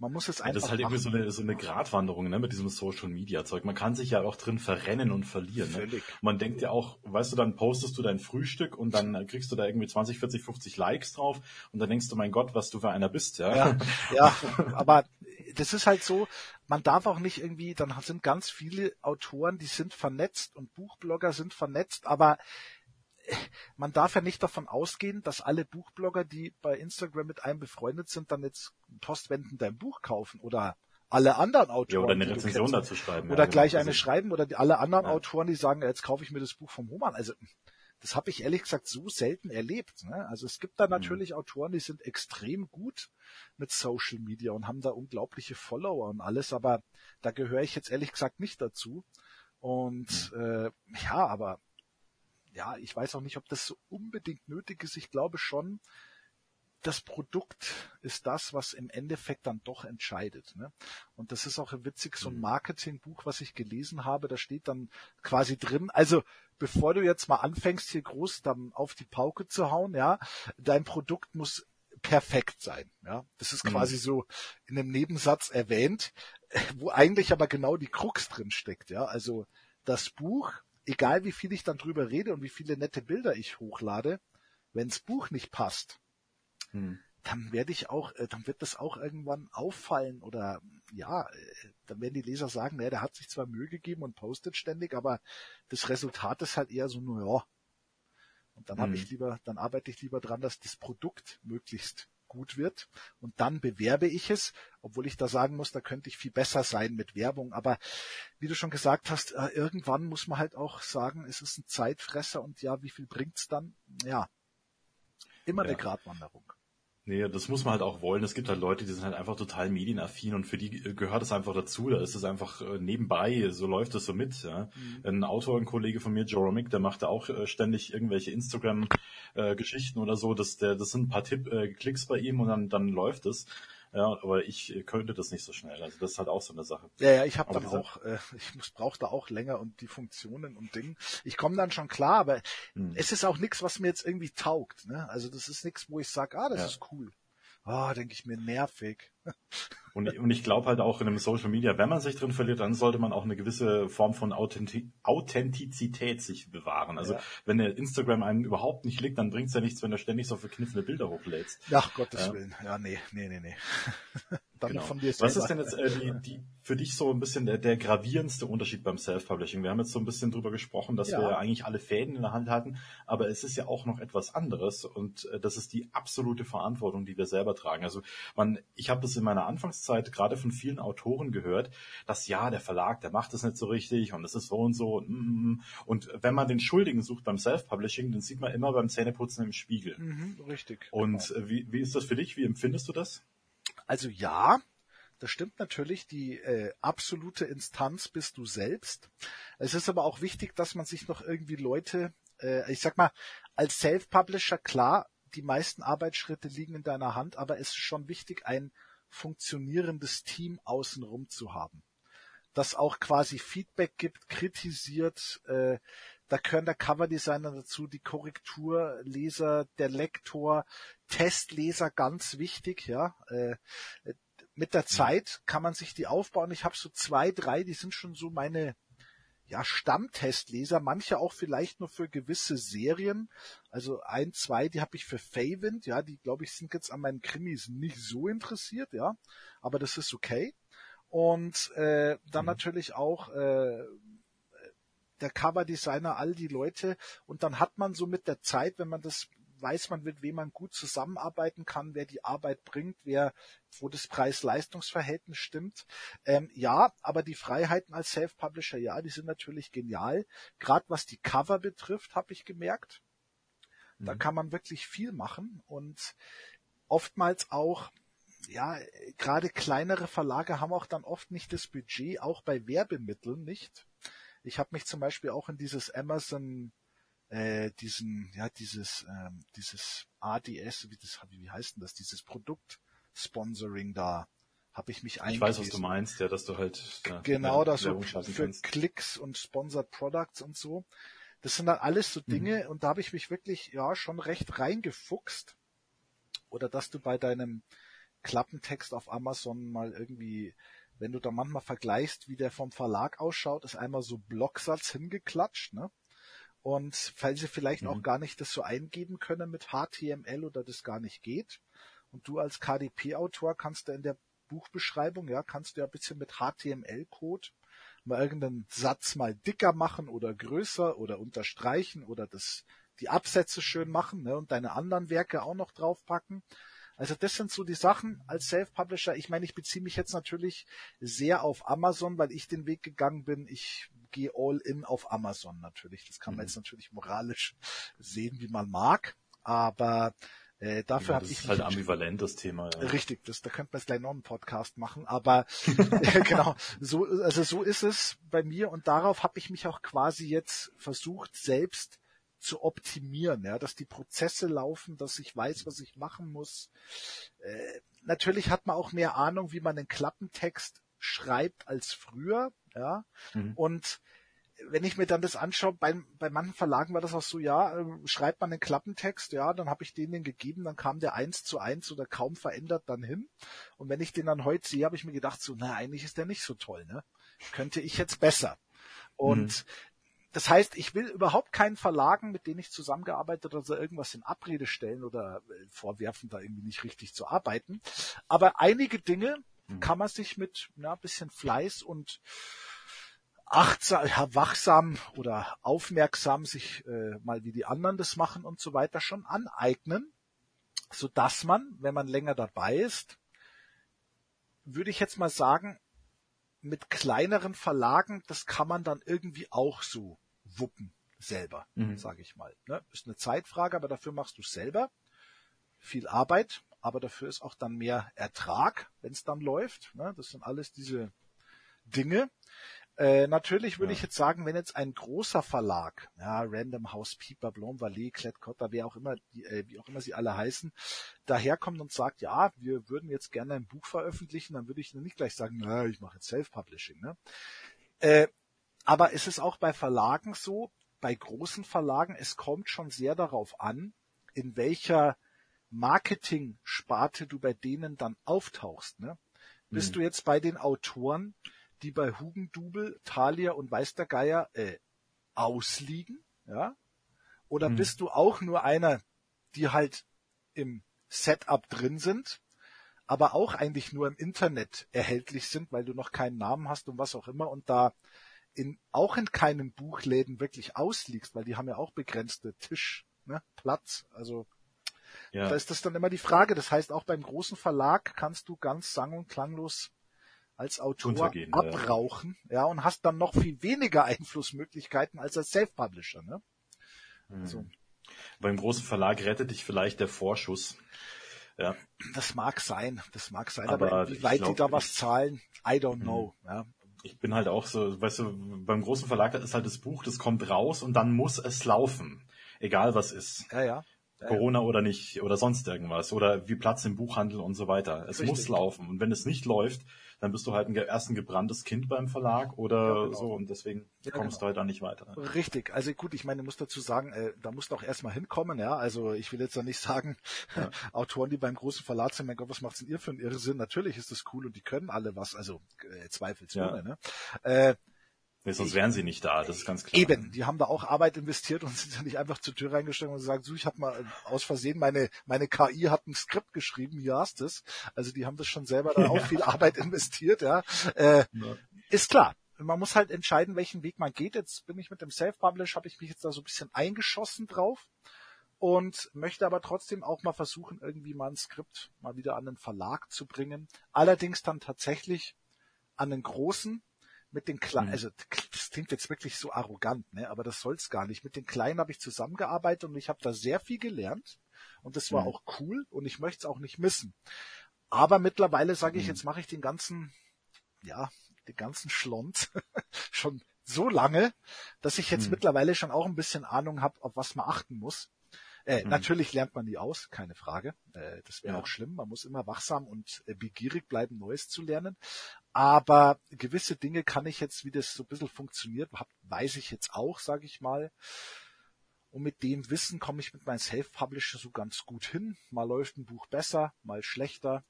Man muss es einfach machen. Das ist halt irgendwie so eine, so eine Gratwanderung, ne, mit diesem Social-Media-Zeug. Man kann sich ja auch drin verrennen und verlieren. Ne? Man denkt ja auch, weißt du, dann postest du dein Frühstück und dann kriegst du da irgendwie zwanzig, vierzig, fünfzig Likes drauf und dann denkst du, mein Gott, was du für einer bist. Ja, ja, ja, aber das ist halt so, man darf auch nicht irgendwie, dann sind ganz viele Autoren, die sind vernetzt und Buchblogger sind vernetzt, aber man darf ja nicht davon ausgehen, dass alle Buchblogger, die bei Instagram mit einem befreundet sind, dann jetzt postwendend dein Buch kaufen oder alle anderen Autoren. Ja, oder eine Rezension dazu schreiben. Oder ja, gleich genau. eine schreiben oder die, alle anderen ja. Autoren, die sagen, jetzt kaufe ich mir das Buch vom Roman. Also das habe ich ehrlich gesagt so selten erlebt. Ne? Also es gibt da natürlich mhm. Autoren, die sind extrem gut mit Social Media und haben da unglaubliche Follower und alles, aber da gehöre ich jetzt ehrlich gesagt nicht dazu. Und mhm. äh, ja, aber ja, ich weiß auch nicht, ob das so unbedingt nötig ist. Ich glaube schon, das Produkt ist das, was im Endeffekt dann doch entscheidet. Ne? Und das ist auch witzig, so ein Marketingbuch, was ich gelesen habe, da steht dann quasi drin, also bevor du jetzt mal anfängst, hier groß dann auf die Pauke zu hauen, ja, dein Produkt muss perfekt sein. Ja, das ist quasi mhm. so in einem Nebensatz erwähnt, wo eigentlich aber genau die Krux drin steckt. Ja, also das Buch, egal wie viel ich dann drüber rede und wie viele nette Bilder ich hochlade, wenn's Buch nicht passt, hm. dann werde ich auch, dann wird das auch irgendwann auffallen oder ja, dann werden die Leser sagen, naja, der hat sich zwar Mühe gegeben und postet ständig, aber das Resultat ist halt eher so, naja. Und dann hm. habe ich lieber, dann arbeite ich lieber dran, dass das Produkt möglichst gut wird und dann bewerbe ich es, obwohl ich da sagen muss, da könnte ich viel besser sein mit Werbung, aber wie du schon gesagt hast, irgendwann muss man halt auch sagen, es ist ein Zeitfresser und ja, wie viel bringt's dann? Ja, immer eine ja. Gratwanderung. Nee, das muss man halt auch wollen. Es gibt halt Leute, die sind halt einfach total medienaffin und für die gehört es einfach dazu. Da ist es einfach nebenbei, so läuft das so mit. Ja. Mhm. Ein Autor, ein Kollege von mir, Jerome Mick, der macht da auch ständig irgendwelche Instagram-Geschichten oder so. Das, der, das sind ein paar Tipp-Klicks bei ihm und dann, dann läuft es. Ja, aber ich könnte das nicht so schnell. Also das ist halt auch so eine Sache. Ja, ja, ich habe dann auch, äh, ich muss brauche da auch länger und die Funktionen und Dinge. Ich komme dann schon klar, aber hm. es ist auch nichts, was mir jetzt irgendwie taugt. Ne? Also das ist nichts, wo ich sage, ah, das ja. ist cool. Ah, oh, denke ich mir, nervig. Und, und ich glaube halt auch in einem Social Media, wenn man sich drin verliert, dann sollte man auch eine gewisse Form von Authentiz- Authentizität sich bewahren. Also ja. wenn der Instagram einem überhaupt nicht liegt, dann bringt es ja nichts, wenn du ständig so verkniffene Bilder hochlädst. Ach Gottes äh, Willen. Ja, nee, nee, nee, nee. Dann genau. von dir selber. Was ist denn jetzt äh, die, die für dich so ein bisschen der, der gravierendste Unterschied beim Self-Publishing? Wir haben jetzt so ein bisschen drüber gesprochen, dass ja. wir ja eigentlich alle Fäden in der Hand halten, aber es ist ja auch noch etwas anderes und äh, das ist die absolute Verantwortung, die wir selber tragen. Also man, ich habe das in meiner Anfangszeit gerade von vielen Autoren gehört, dass ja, der Verlag, der macht das nicht so richtig und das ist so und so und, mm, und wenn man den Schuldigen sucht beim Self-Publishing, dann sieht man immer beim Zähneputzen im Spiegel. Mhm, richtig. Und genau. wie, wie ist das für dich? Wie empfindest du das? Also ja, das stimmt natürlich, die äh, absolute Instanz bist du selbst. Es ist aber auch wichtig, dass man sich noch irgendwie Leute, äh, ich sag mal, als Self-Publisher, klar, die meisten Arbeitsschritte liegen in deiner Hand, aber es ist schon wichtig, ein funktionierendes Team außenrum zu haben, das auch quasi Feedback gibt, kritisiert, äh, da gehören der Coverdesigner dazu, die Korrekturleser, der Lektor, Testleser, ganz wichtig, ja. Äh, mit der Zeit kann man sich die aufbauen. Ich habe so zwei, drei, die sind schon so meine ja Stammtestleser, manche auch vielleicht nur für gewisse Serien. Also ein, zwei, die habe ich für Fabian, ja, die glaube ich sind jetzt an meinen Krimis nicht so interessiert, ja, aber das ist okay. Und äh, dann mhm. natürlich auch äh, der Coverdesigner, all die Leute und dann hat man so mit der Zeit, wenn man das weiß man, mit wem man gut zusammenarbeiten kann, wer die Arbeit bringt, wer wo das Preis-Leistungs-Verhältnis stimmt. Ähm, ja, aber die Freiheiten als Self-Publisher, ja, die sind natürlich genial. Gerade was die Cover betrifft, habe ich gemerkt. Mhm. Da kann man wirklich viel machen und oftmals auch, ja, gerade kleinere Verlage haben auch dann oft nicht das Budget, auch bei Werbemitteln nicht. Ich habe mich zum Beispiel auch in dieses Amazon, äh, diesen, ja, dieses, ähm, dieses A D S, wie das, wie heißt denn das, dieses Produkt-Sponsoring da, habe ich mich eingelesen. Ich weiß, was du meinst, ja, dass du halt, ja, genau, das so für Klicks und Sponsored Products und so. Das sind dann alles so Dinge, mhm. und da habe ich mich wirklich, ja, schon recht reingefuchst. Oder dass du bei deinem Klappentext auf Amazon mal irgendwie, wenn du da manchmal vergleichst, wie der vom Verlag ausschaut, ist einmal so Blocksatz hingeklatscht, ne? Und weil sie vielleicht mhm. auch gar nicht das so eingeben können mit H T M L oder das gar nicht geht. Und du als K D P-Autor kannst da in der Buchbeschreibung, ja, kannst du ja ein bisschen mit H T M L-Code mal irgendeinen Satz mal dicker machen oder größer oder unterstreichen oder das, die Absätze schön machen, ne? Und deine anderen Werke auch noch draufpacken. Also das sind so die Sachen als Self-Publisher. Ich meine, ich beziehe mich jetzt natürlich sehr auf Amazon, weil ich den Weg gegangen bin. Ich gehe all in auf Amazon natürlich. Das kann man mhm. jetzt natürlich moralisch sehen, wie man mag. Aber äh, dafür ja, habe ich... Das ist halt ambivalent, das Thema. Ja. Richtig, das, da könnte man jetzt gleich noch einen Podcast machen. Aber genau, so, also so ist es bei mir. Und darauf habe ich mich auch quasi jetzt versucht, selbst zu optimieren, ja, dass die Prozesse laufen, dass ich weiß, was ich machen muss. Äh, natürlich hat man auch mehr Ahnung, wie man einen Klappentext schreibt als früher, ja. Mhm. Und wenn ich mir dann das anschaue, bei, bei manchen Verlagen war das auch so, ja, äh, schreibt man einen Klappentext, ja, dann habe ich denen gegeben, dann kam der eins zu eins oder kaum verändert dann hin. Und wenn ich den dann heute sehe, habe ich mir gedacht, so, na, eigentlich ist der nicht so toll, ne? Könnte ich jetzt besser. Und mhm. das heißt, ich will überhaupt keinen Verlagen, mit denen ich zusammengearbeitet oder so irgendwas in Abrede stellen oder vorwerfen, da irgendwie nicht richtig zu arbeiten. Aber einige Dinge mhm. kann man sich mit na, ein bisschen Fleiß und achtsam, wachsam oder aufmerksam sich äh, mal wie die anderen das machen und so weiter schon aneignen, so dass man, wenn man länger dabei ist, würde ich jetzt mal sagen, mit kleineren Verlagen, das kann man dann irgendwie auch so wuppen selber, mhm. sage ich mal. Ne? Ist eine Zeitfrage, aber dafür machst du es selber. Viel Arbeit, aber dafür ist auch dann mehr Ertrag, wenn es dann läuft. Ne? Das sind alles diese Dinge. Äh, natürlich würde ja. ich jetzt sagen, wenn jetzt ein großer Verlag, ja, Random House, Pieper, Blomvalley, Klett-Cotta, wer auch immer, die, äh, wie auch immer sie alle heißen, daherkommt und sagt, ja, wir würden jetzt gerne ein Buch veröffentlichen, dann würde ich nicht gleich sagen, na, ich mache jetzt Self-Publishing. Ne? Äh, aber es ist auch bei Verlagen so, bei großen Verlagen, es kommt schon sehr darauf an, in welcher Marketing-Sparte du bei denen dann auftauchst. Ne? Mhm. Bist du jetzt bei den Autoren, die bei Hugendubel, Thalia und Weiß der Geier äh, ausliegen, ja? Oder mhm. bist du auch nur einer, die halt im Setup drin sind, aber auch eigentlich nur im Internet erhältlich sind, weil du noch keinen Namen hast und was auch immer und da in, auch in keinen Buchläden wirklich ausliegst, weil die haben ja auch begrenzte Tisch, ne, Platz, also ja. da ist das dann immer die Frage. Das heißt, auch beim großen Verlag kannst du ganz sang- und klanglos als Autor abrauchen, ja. ja, und hast dann noch viel weniger Einflussmöglichkeiten als als Self-Publisher, ne? Mhm. Also. Beim großen Verlag rettet dich vielleicht der Vorschuss. Ja. Das mag sein, das mag sein, aber, aber wie weit glaub, die da was ich, zahlen, I don't know, mhm. ja. Ich bin halt auch so, weißt du, beim großen Verlag ist halt das Buch, das kommt raus und dann muss es laufen. Egal was ist. Ja, ja. Corona oder nicht, oder sonst irgendwas, oder wie Platz im Buchhandel und so weiter. Es Richtig. muss laufen. Und wenn es nicht läuft, dann bist du halt ein, erst ein gebranntes Kind beim Verlag oder ja, genau. so. Und deswegen ja, kommst genau. du halt da nicht weiter. Richtig. Also gut, ich meine, ich muss dazu sagen, äh, da musst du auch erstmal hinkommen, ja. Also ich will jetzt da nicht sagen, ja. Autoren, die beim großen Verlag sind, mein Gott, was macht's denn ihr für einen Irrsinn? Natürlich ist das cool und die können alle was, also äh, zweifelsohne, ja. ne? Äh, Nee, sonst wären sie nicht da, das ist ganz klar. Eben, die haben da auch Arbeit investiert und sind ja nicht einfach zur Tür reingestellt und sagen, so, ich habe mal aus Versehen, meine meine K I hat ein Skript geschrieben, hier hast du es. Also die haben das schon selber da auch ja. viel Arbeit investiert. ja. Äh, ja. Ist klar, man muss halt entscheiden, welchen Weg man geht. Jetzt bin ich mit dem Self-Publish, habe ich mich jetzt da so ein bisschen eingeschossen drauf. und möchte aber trotzdem auch mal versuchen, irgendwie mal ein Skript mal wieder an den Verlag zu bringen. Allerdings dann tatsächlich an den großen, mit den kleinen, also das klingt jetzt wirklich so arrogant, ne? Aber das soll's gar nicht. Mit den kleinen habe ich zusammengearbeitet und ich habe da sehr viel gelernt und das war mhm. auch cool und ich möchte es auch nicht missen. Aber mittlerweile sage ich, mhm. jetzt mache ich den ganzen, ja, den ganzen Schlond schon so lange, dass ich jetzt mhm. mittlerweile schon auch ein bisschen Ahnung habe, auf was man achten muss. Äh, mhm. Natürlich lernt man nie aus, keine Frage. Äh, das wäre ja. auch schlimm. Man muss immer wachsam und äh, begierig bleiben, Neues zu lernen. Aber gewisse Dinge kann ich jetzt, wie das so ein bisschen funktioniert, hab, weiß ich jetzt auch, sage ich mal. Und mit dem Wissen komme ich mit meinem Self-Publisher so ganz gut hin. Mal läuft ein Buch besser, mal schlechter.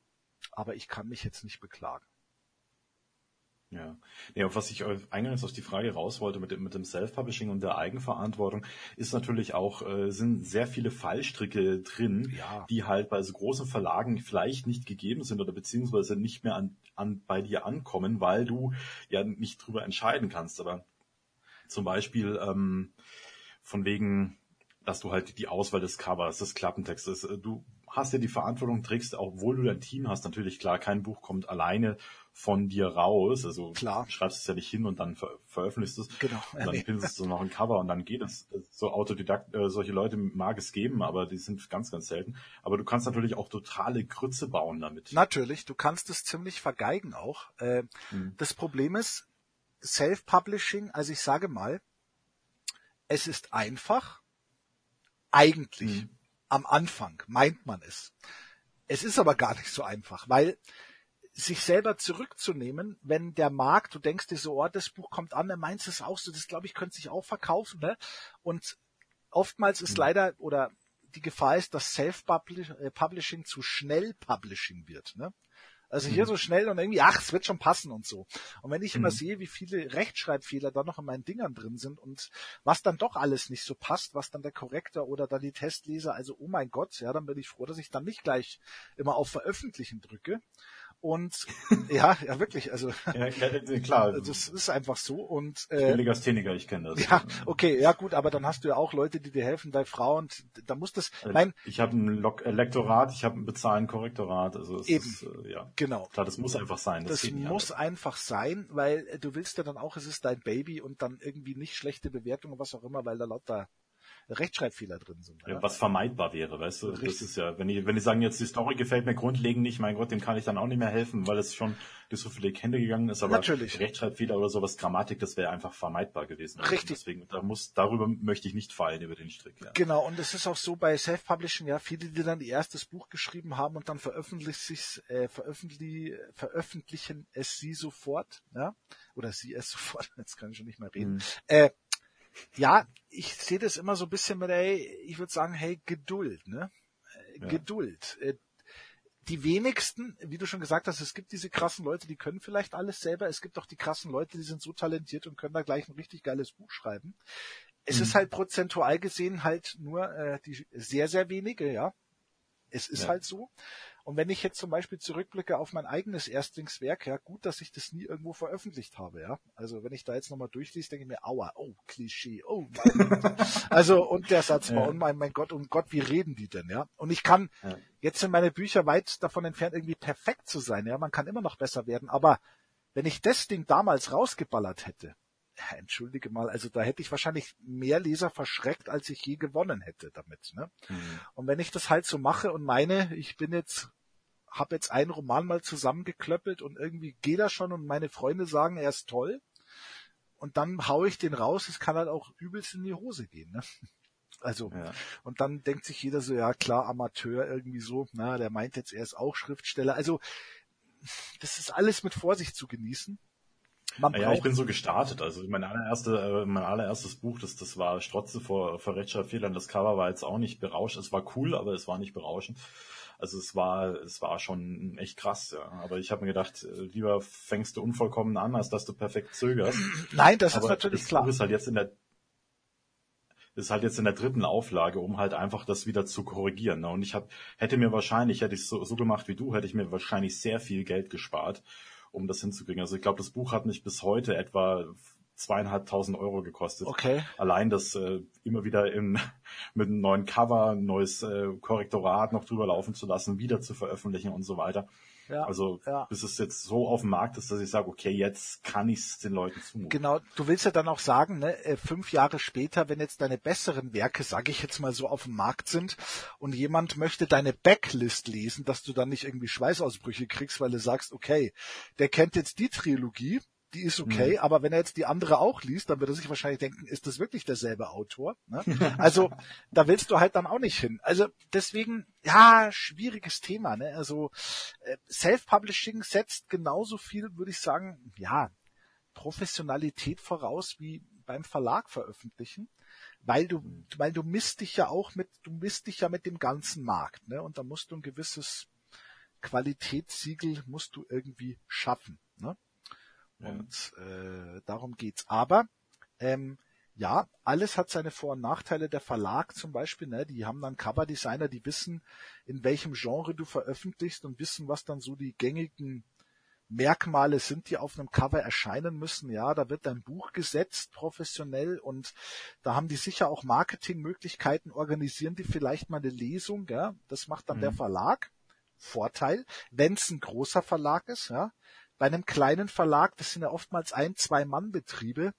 Aber ich kann mich jetzt nicht beklagen. Ja, ja, und was ich eingangs auf die Frage raus wollte mit dem, mit dem Self-Publishing und der Eigenverantwortung, ist natürlich auch, äh, sind sehr viele Fallstricke drin, ja. die halt bei so großen Verlagen vielleicht nicht gegeben sind oder beziehungsweise nicht mehr an, an, bei dir ankommen, weil du ja nicht drüber entscheiden kannst. Aber zum Beispiel ähm, von wegen, dass du halt die Auswahl des Covers, des Klappentextes, du hast ja die Verantwortung, trägst, obwohl du dein Team hast, natürlich klar, kein Buch kommt alleine von dir raus, also klar. schreibst es ja nicht hin und dann ver- veröffentlichst es, genau. und dann pinselst du noch ein Cover und dann geht es. So Autodidakt, äh, solche Leute mag es geben, aber die sind ganz, ganz selten. Aber du kannst natürlich auch totale Grütze bauen damit. Natürlich, du kannst es ziemlich vergeigen auch. Äh, hm. Das Problem ist, Self-Publishing, also ich sage mal, es ist einfach, eigentlich, hm. am Anfang meint man es. Es ist aber gar nicht so einfach, weil sich selber zurückzunehmen, wenn der Markt, du denkst dir so, oh, das Buch kommt an, dann meinst du es auch so, das glaube ich, könnte sich auch verkaufen, ne? Und oftmals ist mhm. leider, oder die Gefahr ist, dass Self-Publishing zu schnell Publishing wird, ne? Also mhm. hier so schnell und irgendwie, ach, es wird schon passen und so. Und wenn ich mhm. immer sehe, wie viele Rechtschreibfehler da noch in meinen Dingern drin sind und was dann doch alles nicht so passt, was dann der Korrektor oder dann die Testleser, also oh mein Gott, ja, dann bin ich froh, dass ich dann nicht gleich immer auf Veröffentlichen drücke. Und ja, ja wirklich, also ja, klar, das ist einfach so. Und äh, ich bin Legastheniker, ich kenne das. Ja, okay, ja gut, aber dann hast du ja auch Leute, die dir helfen bei Frauen. Da muss das. Mein, ich habe ein Lektorat, ich habe ein bezahlen Korrektorat, also es eben, ist, äh, ja, genau. Klar, das muss einfach sein. Das, das muss einfach sein, weil du willst ja dann auch, es ist dein Baby und dann irgendwie nicht schlechte Bewertungen, was auch immer, weil da lauter Rechtschreibfehler drin sind. Ja, was vermeidbar wäre, weißt du? Richtig. Das ist ja, wenn die, wenn die sagen, jetzt die Story gefällt mir grundlegend nicht, mein Gott, dem kann ich dann auch nicht mehr helfen, weil es schon durch so viele Hände gegangen ist, aber natürlich. Rechtschreibfehler oder sowas, Grammatik, das wäre einfach vermeidbar gewesen. Richtig. Deswegen, da muss, darüber möchte ich nicht fallen, über den Strick. Ja. Genau, und es ist auch so bei Self-Publishing, ja, viele, die dann ihr erstes Buch geschrieben haben und dann veröffentlichen, äh, veröffentlichen, veröffentlichen es sie sofort, ja, oder sie es sofort, jetzt kann ich schon nicht mehr reden, mhm. äh, ja, ich sehe das immer so ein bisschen mit, hey, ich würde sagen, hey, Geduld, ne? Ja. Geduld. Die wenigsten, wie du schon gesagt hast, es gibt diese krassen Leute, die können vielleicht alles selber. Es gibt auch die krassen Leute, die sind so talentiert und können da gleich ein richtig geiles Buch schreiben. Es mhm. ist halt prozentual gesehen halt nur äh, die sehr, sehr wenige, ja. Es ist ja. halt so. Und wenn ich jetzt zum Beispiel zurückblicke auf mein eigenes Erstlingswerk, ja, gut, dass ich das nie irgendwo veröffentlicht habe, ja. Also wenn ich da jetzt nochmal durchliest, denke ich mir, aua, oh, Klischee, oh. Also, und der Satz war, ja. und mein, mein Gott, um Gott, wie reden die denn, ja? Und ich kann, ja. jetzt sind meine Bücher weit davon entfernt, irgendwie perfekt zu sein, ja. Man kann immer noch besser werden, aber wenn ich das Ding damals rausgeballert hätte, entschuldige mal, also da hätte ich wahrscheinlich mehr Leser verschreckt, als ich je gewonnen hätte damit. Ne? Mhm. Und wenn ich das halt so mache und meine, ich bin jetzt, habe jetzt einen Roman mal zusammengeklöppelt und irgendwie geht er schon und meine Freunde sagen, er ist toll und dann haue ich den raus, es kann halt auch übelst in die Hose gehen. Ne? Also ja. und dann denkt sich jeder so, ja klar, Amateur irgendwie so, na, der meint jetzt, er ist auch Schriftsteller. Also das ist alles mit Vorsicht zu genießen. Ja, ich bin so gestartet. Also mein, allererste, mein allererstes Buch, das, das war Strotze vor, vor Rechtschreibfehlern. Das Cover war jetzt auch nicht berauschend. Es war cool, aber es war nicht berauschend. Also es war, es war schon echt krass. Ja. Aber ich habe mir gedacht, lieber fängst du unvollkommen an, als dass du perfekt zögerst. Nein, das aber ist natürlich das klar. Das Buch ist halt jetzt in der ist halt jetzt in der dritten Auflage, um halt einfach das wieder zu korrigieren. Ne? Und ich hab, hätte mir wahrscheinlich, hätte ich so, so gemacht wie du, hätte ich mir wahrscheinlich sehr viel Geld gespart, um das hinzukriegen. Also ich glaube, das Buch hat mich bis heute etwa zweieinhalbtausend Euro gekostet. Okay. Allein das äh, immer wieder in, mit einem neuen Cover, ein neues äh, Korrektorat noch drüber laufen zu lassen, wieder zu veröffentlichen und so weiter. Ja, also ja. bis es jetzt so auf dem Markt ist, dass ich sage, okay, jetzt kann ich es den Leuten zumuten. Genau, du willst ja dann auch sagen, ne, fünf Jahre später, wenn jetzt deine besseren Werke, sage ich jetzt mal so, auf dem Markt sind und jemand möchte deine Backlist lesen, dass du dann nicht irgendwie Schweißausbrüche kriegst, weil du sagst, okay, der kennt jetzt die Trilogie, die ist okay, mhm. aber wenn er jetzt die andere auch liest, dann wird er sich wahrscheinlich denken, ist das wirklich derselbe Autor? Ne? Also da willst du halt dann auch nicht hin. Also deswegen, ja, schwieriges Thema. Ne? Also Self-Publishing setzt genauso viel, würde ich sagen, ja, Professionalität voraus wie beim Verlag veröffentlichen, weil du, weil du misst dich ja auch mit, du misst dich ja mit dem ganzen Markt, ne? Und da musst du ein gewisses Qualitätssiegel musst du irgendwie schaffen. Ne? Und äh, darum geht's. Aber ähm, ja, alles hat seine Vor- und Nachteile. Der Verlag zum Beispiel, ne, die haben dann Coverdesigner, die wissen, in welchem Genre du veröffentlichst und wissen, was dann so die gängigen Merkmale sind, die auf einem Cover erscheinen müssen. Ja, da wird dein Buch gesetzt, professionell, und da haben die sicher auch Marketingmöglichkeiten, organisieren die vielleicht mal eine Lesung. Ja? Das macht dann mhm. der Verlag. Vorteil, wenn es ein großer Verlag ist, ja. Bei einem kleinen Verlag, das sind ja oftmals ein-, zwei-Mann-Betriebe,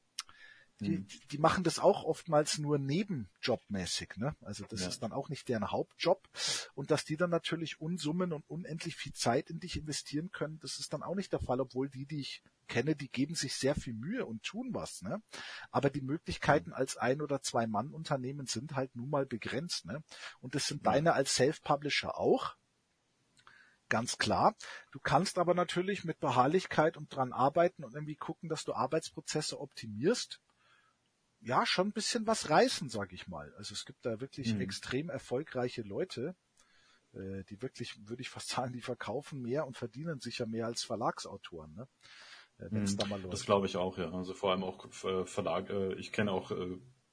die, mhm. die machen das auch oftmals nur nebenjobmäßig, ne? Also das ja. ist dann auch nicht deren Hauptjob. Und dass die dann natürlich Unsummen und unendlich viel Zeit in dich investieren können, das ist dann auch nicht der Fall, obwohl die, die ich kenne, die geben sich sehr viel Mühe und tun was, ne? Aber die Möglichkeiten mhm. als ein- oder zwei-Mann-Unternehmen sind halt nun mal begrenzt, ne? Und das sind mhm. deine als Self-Publisher auch. Ganz klar. Du kannst aber natürlich mit Beharrlichkeit und dran arbeiten und irgendwie gucken, dass du Arbeitsprozesse optimierst. Ja, schon ein bisschen was reißen, sag ich mal. Also es gibt da wirklich mhm. extrem erfolgreiche Leute, die wirklich, würde ich fast sagen, die verkaufen mehr und verdienen sicher mehr als Verlagsautoren, ne? Wenn's mhm. da mal läuft. Das glaube ich auch, ja. Also vor allem auch Verlag, ich kenne auch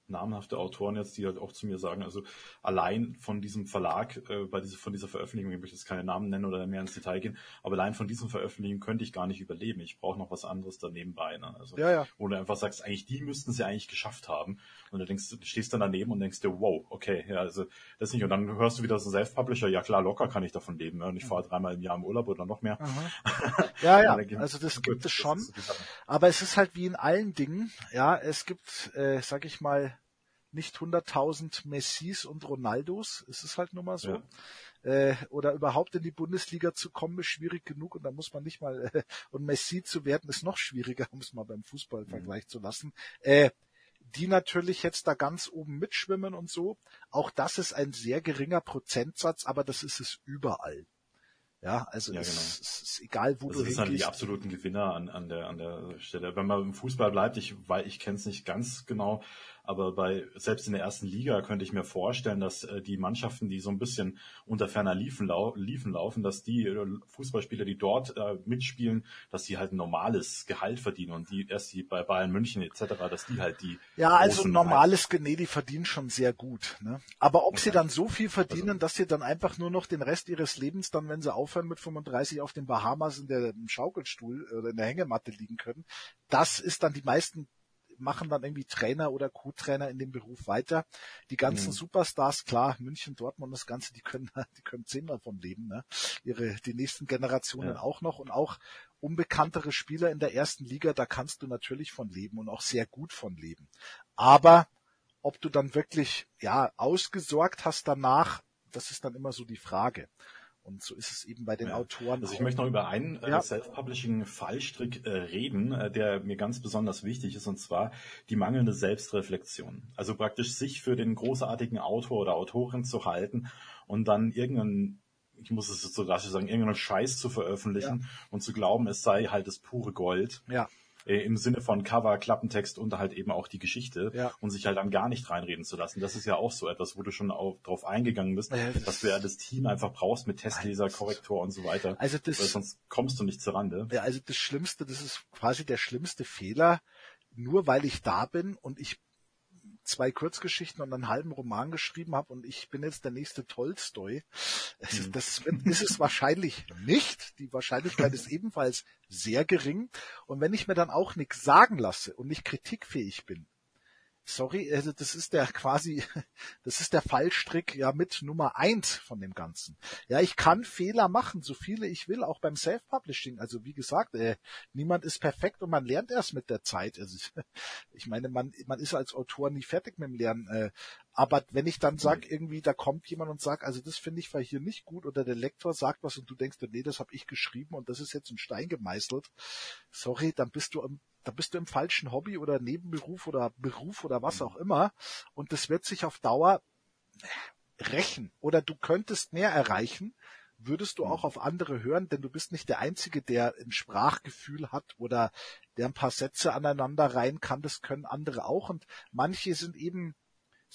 namhafte Autoren jetzt, die halt auch zu mir sagen, also allein von diesem Verlag, äh, bei dieser, von dieser Veröffentlichung, ich möchte jetzt keine Namen nennen oder mehr ins Detail gehen, aber allein von diesem Veröffentlichung könnte ich gar nicht überleben. Ich brauche noch was anderes daneben bei, ne? Also, ja, ja. Wo du einfach sagst, eigentlich, die müssten es ja eigentlich geschafft haben. Und du denkst, du stehst dann daneben und denkst dir, wow, okay, ja, also das nicht. Und dann hörst du wieder so einen Self-Publisher, ja klar, locker kann ich davon leben. Ne? Und ich mhm. fahre dreimal im Jahr im Urlaub oder noch mehr. Mhm. Ja, ja, dann, also das gibt es schon. Aber es ist halt wie in allen Dingen, ja, es gibt, äh, sag ich mal, nicht hunderttausend Messis und Ronaldos, es ist halt nur mal so. Ja. Äh, oder überhaupt in die Bundesliga zu kommen, ist schwierig genug und da muss man nicht mal, äh, und Messi zu werden ist noch schwieriger, um es mal beim Fußballvergleich mhm. zu lassen. Äh, die natürlich jetzt da ganz oben mitschwimmen und so, auch das ist ein sehr geringer Prozentsatz, aber das ist es überall. Ja, also ja, es, genau. es ist egal, wo also du hingehst. Das sind die absoluten Gewinner an, an, der, an der Stelle. Wenn man im Fußball bleibt, ich, weil ich kenne es nicht ganz genau, aber bei selbst in der ersten Liga könnte ich mir vorstellen, dass äh, die Mannschaften, die so ein bisschen unter ferner liefen, lau- liefen laufen, dass die äh, Fußballspieler, die dort äh, mitspielen, dass die halt ein normales Gehalt verdienen und die erst die bei Bayern München et cetera, dass die halt die ja also normales halt, Gene, die verdienen schon sehr gut, ne? Aber ob okay. sie dann so viel verdienen, also, dass sie dann einfach nur noch den Rest ihres Lebens dann, wenn sie aufhören mit fünfunddreißig auf den Bahamas in der im Schaukelstuhl oder in der Hängematte liegen können, das ist dann die meisten machen dann irgendwie Trainer oder Co-Trainer in dem Beruf weiter. Die ganzen mhm. Superstars, klar, München, Dortmund, das Ganze, die können, die können zehnmal vom Leben, ne? Ihre, die nächsten Generationen ja. auch noch und auch unbekanntere Spieler in der ersten Liga, da kannst du natürlich von leben und auch sehr gut von leben. Aber ob du dann wirklich, ja, ausgesorgt hast danach, das ist dann immer so die Frage. Und so ist es eben bei den ja. Autoren. Also ich möchte noch über einen ja. äh, Self-Publishing-Fallstrick äh, reden, äh, der mir ganz besonders wichtig ist, und zwar die mangelnde Selbstreflexion. Also praktisch sich für den großartigen Autor oder Autorin zu halten und dann irgendeinen, ich muss es jetzt so rasch sagen, irgendeinen Scheiß zu veröffentlichen ja. und zu glauben, es sei halt das pure Gold. Ja. Im Sinne von Cover, Klappentext und halt eben auch die Geschichte ja. und sich halt dann gar nicht reinreden zu lassen. Das ist ja auch so etwas, wo du schon auch drauf eingegangen bist, äh, das dass du ja das Team einfach brauchst mit Testleser, Korrektor und so weiter, also das, weil sonst kommst du nicht zur Rande. Ja, also das Schlimmste, das ist quasi der schlimmste Fehler, nur weil ich da bin und ich zwei Kurzgeschichten und einen halben Roman geschrieben habe und ich bin jetzt der nächste Tolstoi. Das, hm. das wird, ist es wahrscheinlich nicht. Die Wahrscheinlichkeit ist ebenfalls sehr gering. Und wenn ich mir dann auch nichts sagen lasse und nicht kritikfähig bin, sorry, also das ist der quasi, das ist der Fallstrick ja mit Nummer eins von dem Ganzen. Ja, ich kann Fehler machen, so viele ich will, auch beim Self-Publishing. Also wie gesagt, äh, niemand ist perfekt und man lernt erst mit der Zeit. Also ich, ich meine, man man ist als Autor nie fertig mit dem Lernen. Äh, aber wenn ich dann sage, irgendwie, da kommt jemand und sagt, also das finde ich war hier nicht gut oder der Lektor sagt was und du denkst, nee, das habe ich geschrieben und das ist jetzt in Stein gemeißelt. Sorry, dann bist du im Da bist du im falschen Hobby oder Nebenberuf oder Beruf oder was auch immer. Und das wird sich auf Dauer rächen. Oder du könntest mehr erreichen, würdest du auch auf andere hören, denn du bist nicht der Einzige, der ein Sprachgefühl hat oder der ein paar Sätze aneinander reihen kann. Das können andere auch. Und manche sind eben,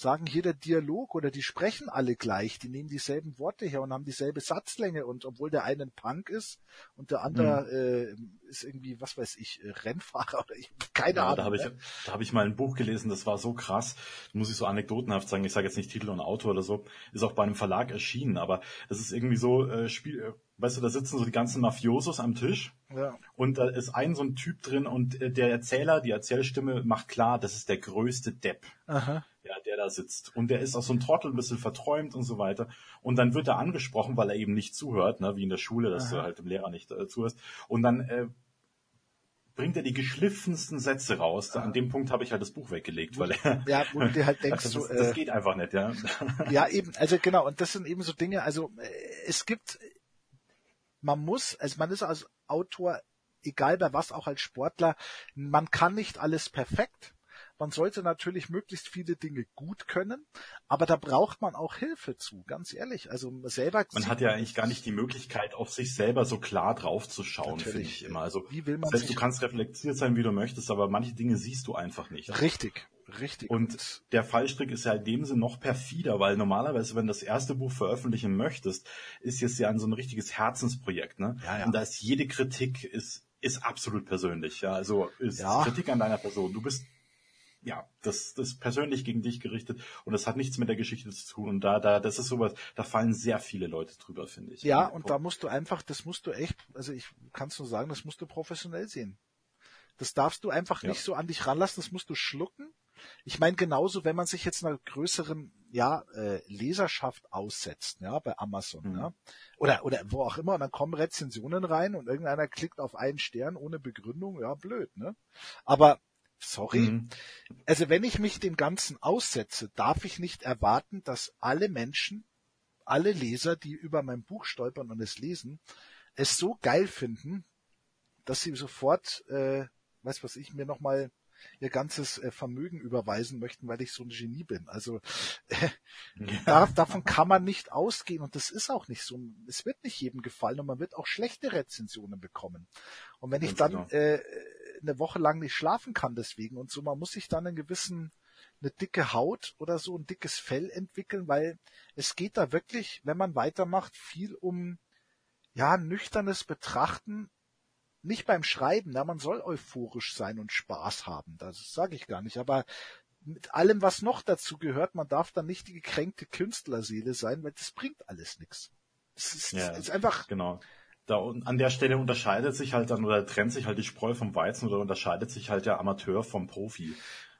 sagen hier der Dialog oder die sprechen alle gleich, die nehmen dieselben Worte her und haben dieselbe Satzlänge und obwohl der eine ein Punk ist und der andere mhm. äh, ist irgendwie, was weiß ich, Rennfahrer oder ich, keine ja, Ahnung. Da habe ich, da hab ich mal ein Buch gelesen, das war so krass, das muss ich so anekdotenhaft sagen, ich sage jetzt nicht Titel und Autor oder so, ist auch bei einem Verlag erschienen, aber das ist irgendwie so, äh, Spiel... Weißt du, da sitzen so die ganzen Mafiosos am Tisch ja. und da ist ein so ein Typ drin und der Erzähler, die Erzählstimme macht klar, das ist der größte Depp, Aha. Ja, der da sitzt. Und der ist auch so ein Trottel, ein bisschen verträumt und so weiter. Und dann wird er angesprochen, weil er eben nicht zuhört, ne, wie in der Schule, dass Aha. du halt dem Lehrer nicht äh, zuhörst. Und dann äh, bringt er die geschliffensten Sätze raus. An dem Punkt habe ich halt das Buch weggelegt, weil er... Ja, wo du dir halt denkst, also das, das geht einfach nicht, ja. Ja, eben, also genau, und das sind eben so Dinge, also es gibt... Man muss, also man ist als Autor, egal bei was, auch als Sportler, man kann nicht alles perfekt. Man sollte natürlich möglichst viele Dinge gut können, aber da braucht man auch Hilfe zu, ganz ehrlich. Also selber man hat ja eigentlich gar nicht die Möglichkeit, auf sich selber so klar drauf zu schauen, finde ich immer. Also wie will man selbst, du kannst reflektiert sein, wie du möchtest, aber manche Dinge siehst du einfach nicht. Richtig. Richtig. Und der Fallstrick ist ja in dem Sinne noch perfider, weil normalerweise, wenn du das erste Buch veröffentlichen möchtest, ist jetzt ja ein so ein richtiges Herzensprojekt, ne? Ja, ja. Und da ist jede Kritik ist, ist absolut persönlich, ja. Also, ist ja. Kritik an deiner Person. Du bist, ja, das, das ist persönlich gegen dich gerichtet und das hat nichts mit der Geschichte zu tun und da, da, das ist sowas, da fallen sehr viele Leute drüber, finde ich. Ja, und da musst du einfach, das musst du echt, also ich kann es nur sagen, das musst du professionell sehen. Das darfst du einfach nicht ja. so an dich ranlassen, das musst du schlucken. Ich meine, genauso, wenn man sich jetzt einer größeren ja, äh, Leserschaft aussetzt, ja, bei Amazon, mhm. ja, oder, oder wo auch immer, und dann kommen Rezensionen rein und irgendeiner klickt auf einen Stern ohne Begründung, ja, blöd, ne? Aber, sorry, mhm. also wenn ich mich dem Ganzen aussetze, darf ich nicht erwarten, dass alle Menschen, alle Leser, die über mein Buch stolpern und es lesen, es so geil finden, dass sie sofort, äh, weiß was ich, mir nochmal ihr ganzes Vermögen überweisen möchten, weil ich so ein Genie bin. Also äh, ja. davon kann man nicht ausgehen und das ist auch nicht so. Es wird nicht jedem gefallen und man wird auch schlechte Rezensionen bekommen. Und wenn Ganz ich dann genau. äh, eine Woche lang nicht schlafen kann deswegen und so, man muss sich dann einen gewissen, eine dicke Haut oder so, ein dickes Fell entwickeln, weil es geht da wirklich, wenn man weitermacht, viel um ja nüchternes Betrachten. Nicht beim Schreiben, da man soll euphorisch sein und Spaß haben, das sage ich gar nicht, aber mit allem, was noch dazu gehört, man darf dann nicht die gekränkte Künstlerseele sein, weil das bringt alles nichts. Es ist, ja, ist einfach... Genau. Da, und an der Stelle unterscheidet sich halt dann, oder trennt sich halt die Spreu vom Weizen, oder unterscheidet sich halt der Amateur vom Profi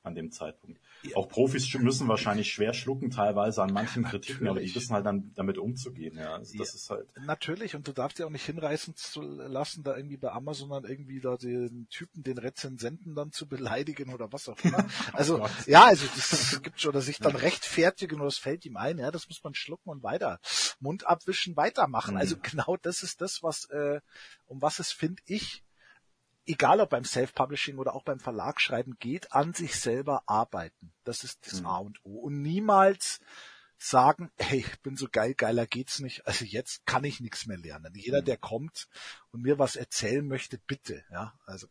an dem Zeitpunkt. Ja. Auch Profis müssen wahrscheinlich schwer schlucken teilweise an manchen ja, Kritiken, aber die wissen halt dann damit umzugehen. Ja, also ja. Das ist halt natürlich, und du darfst ja auch nicht hinreißen zu lassen, da irgendwie bei Amazon dann irgendwie da den Typen, den Rezensenten dann zu beleidigen oder was auch immer. Also oh ja, also das gibt schon, oder sich dann rechtfertigen oder es fällt ihm ein. Ja, das muss man schlucken und weiter Mund abwischen, weitermachen. Mhm. Also genau, das ist das, was äh, um was es, finde ich. Egal ob beim Self-Publishing oder auch beim Verlagsschreiben geht, an sich selber arbeiten. Das ist das A und O. Und niemals sagen, hey, ich bin so geil, geiler geht's nicht. Also jetzt kann ich nichts mehr lernen. Jeder, der kommt und mir was erzählen möchte, bitte. Ja, also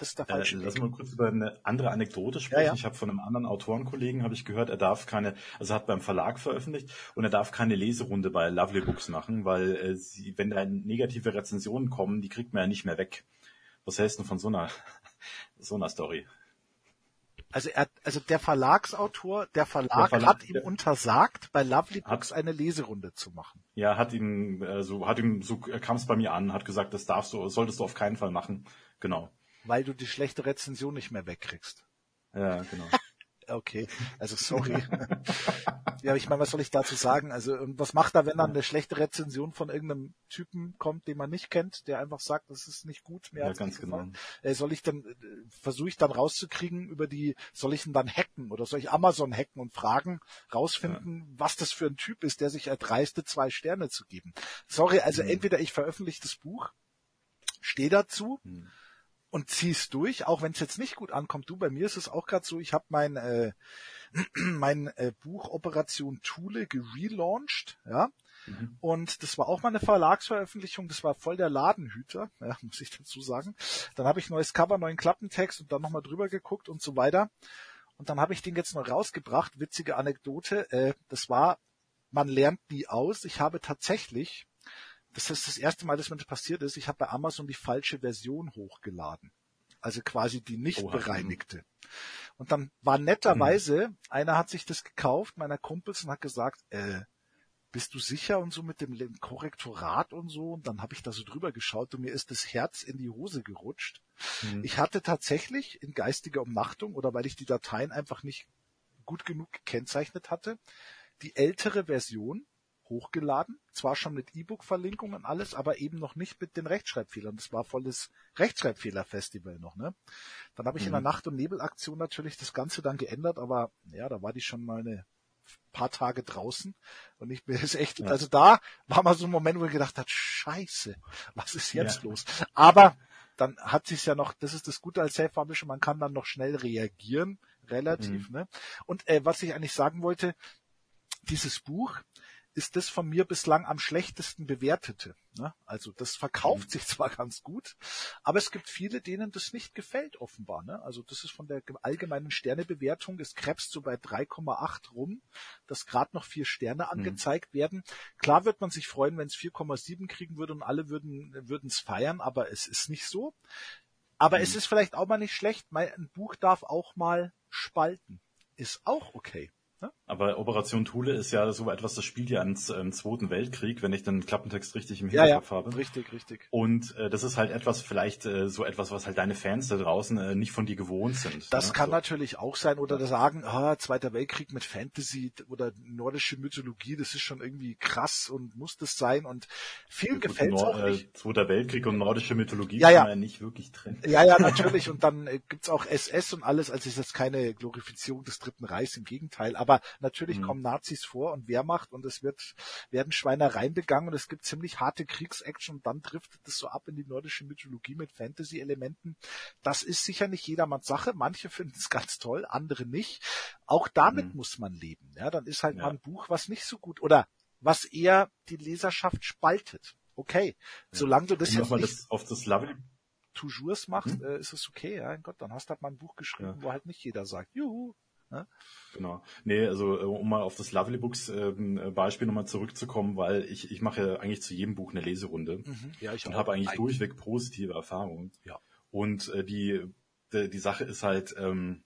das ist der falsche äh, Weg. Lass mal kurz über eine andere Anekdote sprechen. Ja, ja. Ich habe von einem anderen Autorenkollegen habe ich gehört, er darf keine, also er hat beim Verlag veröffentlicht und er darf keine Leserunde bei Lovely Books machen, weil äh, sie, wenn da negative Rezensionen kommen, die kriegt man ja nicht mehr weg. Was hältst du von so einer, so einer Story? Also er, also der Verlagsautor, der Verlag, der Verlag hat ihm untersagt, bei Lovely Books hat, eine Leserunde zu machen. Ja, hat ihm, also hat ihm, so kam es bei mir an, hat gesagt, das darfst du, solltest du auf keinen Fall machen. Genau. Weil du die schlechte Rezension nicht mehr wegkriegst. Ja, genau. Okay, also sorry. Ja, ich meine, was soll ich dazu sagen? Also was macht er, wenn dann eine schlechte Rezension von irgendeinem Typen kommt, den man nicht kennt, der einfach sagt, das ist nicht gut, mir hat's nicht gefallen. Äh, soll ich dann, versuche ich dann rauszukriegen über die, soll ich ihn dann hacken oder soll ich Amazon hacken und fragen, rausfinden, ja, was das für ein Typ ist, der sich erdreiste, zwei Sterne zu geben. Sorry, also mhm. entweder ich veröffentliche das Buch, stehe dazu, mhm. und zieh's durch, auch wenn es jetzt nicht gut ankommt. Du, bei mir ist es auch gerade so, ich habe mein äh, mein äh, Buch Operation Thule gerelauncht, ja. Mhm. Und das war auch mal eine Verlagsveröffentlichung, das war voll der Ladenhüter, ja, muss ich dazu sagen. Dann habe ich neues Cover, neuen Klappentext und dann nochmal drüber geguckt und so weiter. Und dann habe ich den jetzt noch rausgebracht, witzige Anekdote, äh, das war, man lernt nie aus. Ich habe tatsächlich... Das ist das erste Mal, dass mir das passiert ist. Ich habe bei Amazon die falsche Version hochgeladen. Also quasi die nicht Oha. bereinigte. Und dann war netterweise, mhm. einer hat sich das gekauft, meiner Kumpels, und hat gesagt, äh, bist du sicher und so mit dem Korrektorat und so. Und dann habe ich da so drüber geschaut und mir ist das Herz in die Hose gerutscht. Mhm. Ich hatte tatsächlich in geistiger Umnachtung oder weil ich die Dateien einfach nicht gut genug gekennzeichnet hatte, die ältere Version hochgeladen, zwar schon mit E-Book-Verlinkung und alles, aber eben noch nicht mit den Rechtschreibfehlern. Das war volles Rechtschreibfehler-Festival noch, ne? Dann habe ich mhm. in der Nacht- und Nebelaktion natürlich das Ganze dann geändert, aber ja, da war die schon mal eine paar Tage draußen und ich bin jetzt echt, ja. also da war mal so ein Moment, wo ich gedacht habe, scheiße, was ist jetzt ja. los? Aber dann hat sich's ja noch, das ist das Gute als Self-Publisher, man kann dann noch schnell reagieren, relativ, mhm. ne? Und äh, was ich eigentlich sagen wollte, dieses Buch ist das von mir bislang am schlechtesten bewertete. Ne? Also das verkauft mhm. sich zwar ganz gut, aber es gibt viele, denen das nicht gefällt offenbar. Ne? Also das ist von der allgemeinen Sternebewertung, es krebst so bei drei Komma acht rum, dass gerade noch vier Sterne angezeigt mhm. werden. Klar wird man sich freuen, wenn es vier Komma sieben kriegen würde und alle würden es feiern, aber es ist nicht so. Aber mhm. es ist vielleicht auch mal nicht schlecht, ein Buch darf auch mal spalten. Ist auch okay. Aber Operation Thule ist ja so etwas, das spielt ja im Zweiten Weltkrieg, wenn ich den Klappentext richtig im Hinterkopf ja, ja. habe. Richtig, richtig. Und äh, das ist halt etwas, vielleicht äh, so etwas, was halt deine Fans da draußen äh, nicht von dir gewohnt sind. Das ne? kann so. natürlich auch sein. Oder da sagen, ah, Zweiter Weltkrieg mit Fantasy oder nordische Mythologie, das ist schon irgendwie krass und muss das sein. Und vielen ja, gefällt es auch nicht. Zweiter Weltkrieg und nordische Mythologie ja, ja. kann man ja nicht wirklich trennen. Ja, ja, natürlich. Und dann äh, gibt's auch S S und alles. Also ist jetzt keine Glorifizierung des Dritten Reichs, im Gegenteil. Aber Aber natürlich mhm. kommen Nazis vor und Wehrmacht und es wird, werden Schweinereien begangen und es gibt ziemlich harte Kriegsaction und dann driftet es so ab in die nordische Mythologie mit Fantasy-Elementen. Das ist sicher nicht jedermanns Sache. Manche finden es ganz toll, andere nicht. Auch damit mhm. muss man leben. Ja, dann ist halt ja. mal ein Buch, was nicht so gut oder was eher die Leserschaft spaltet. Okay, ja. solange du das jetzt nicht das auf das Lovely Toujours machst, mhm. äh, ist es okay. Ja, mein Gott, dann hast du halt mal ein Buch geschrieben, ja. wo halt nicht jeder sagt, juhu. Ja? Genau. Nee, also um mal auf das Lovely Books äh, Beispiel nochmal zurückzukommen, weil ich ich mache ja eigentlich zu jedem Buch eine Leserunde mhm. ja, ich und habe eigentlich Eigen. durchweg positive Erfahrungen. Ja. Und äh, die, die die Sache ist halt, ähm,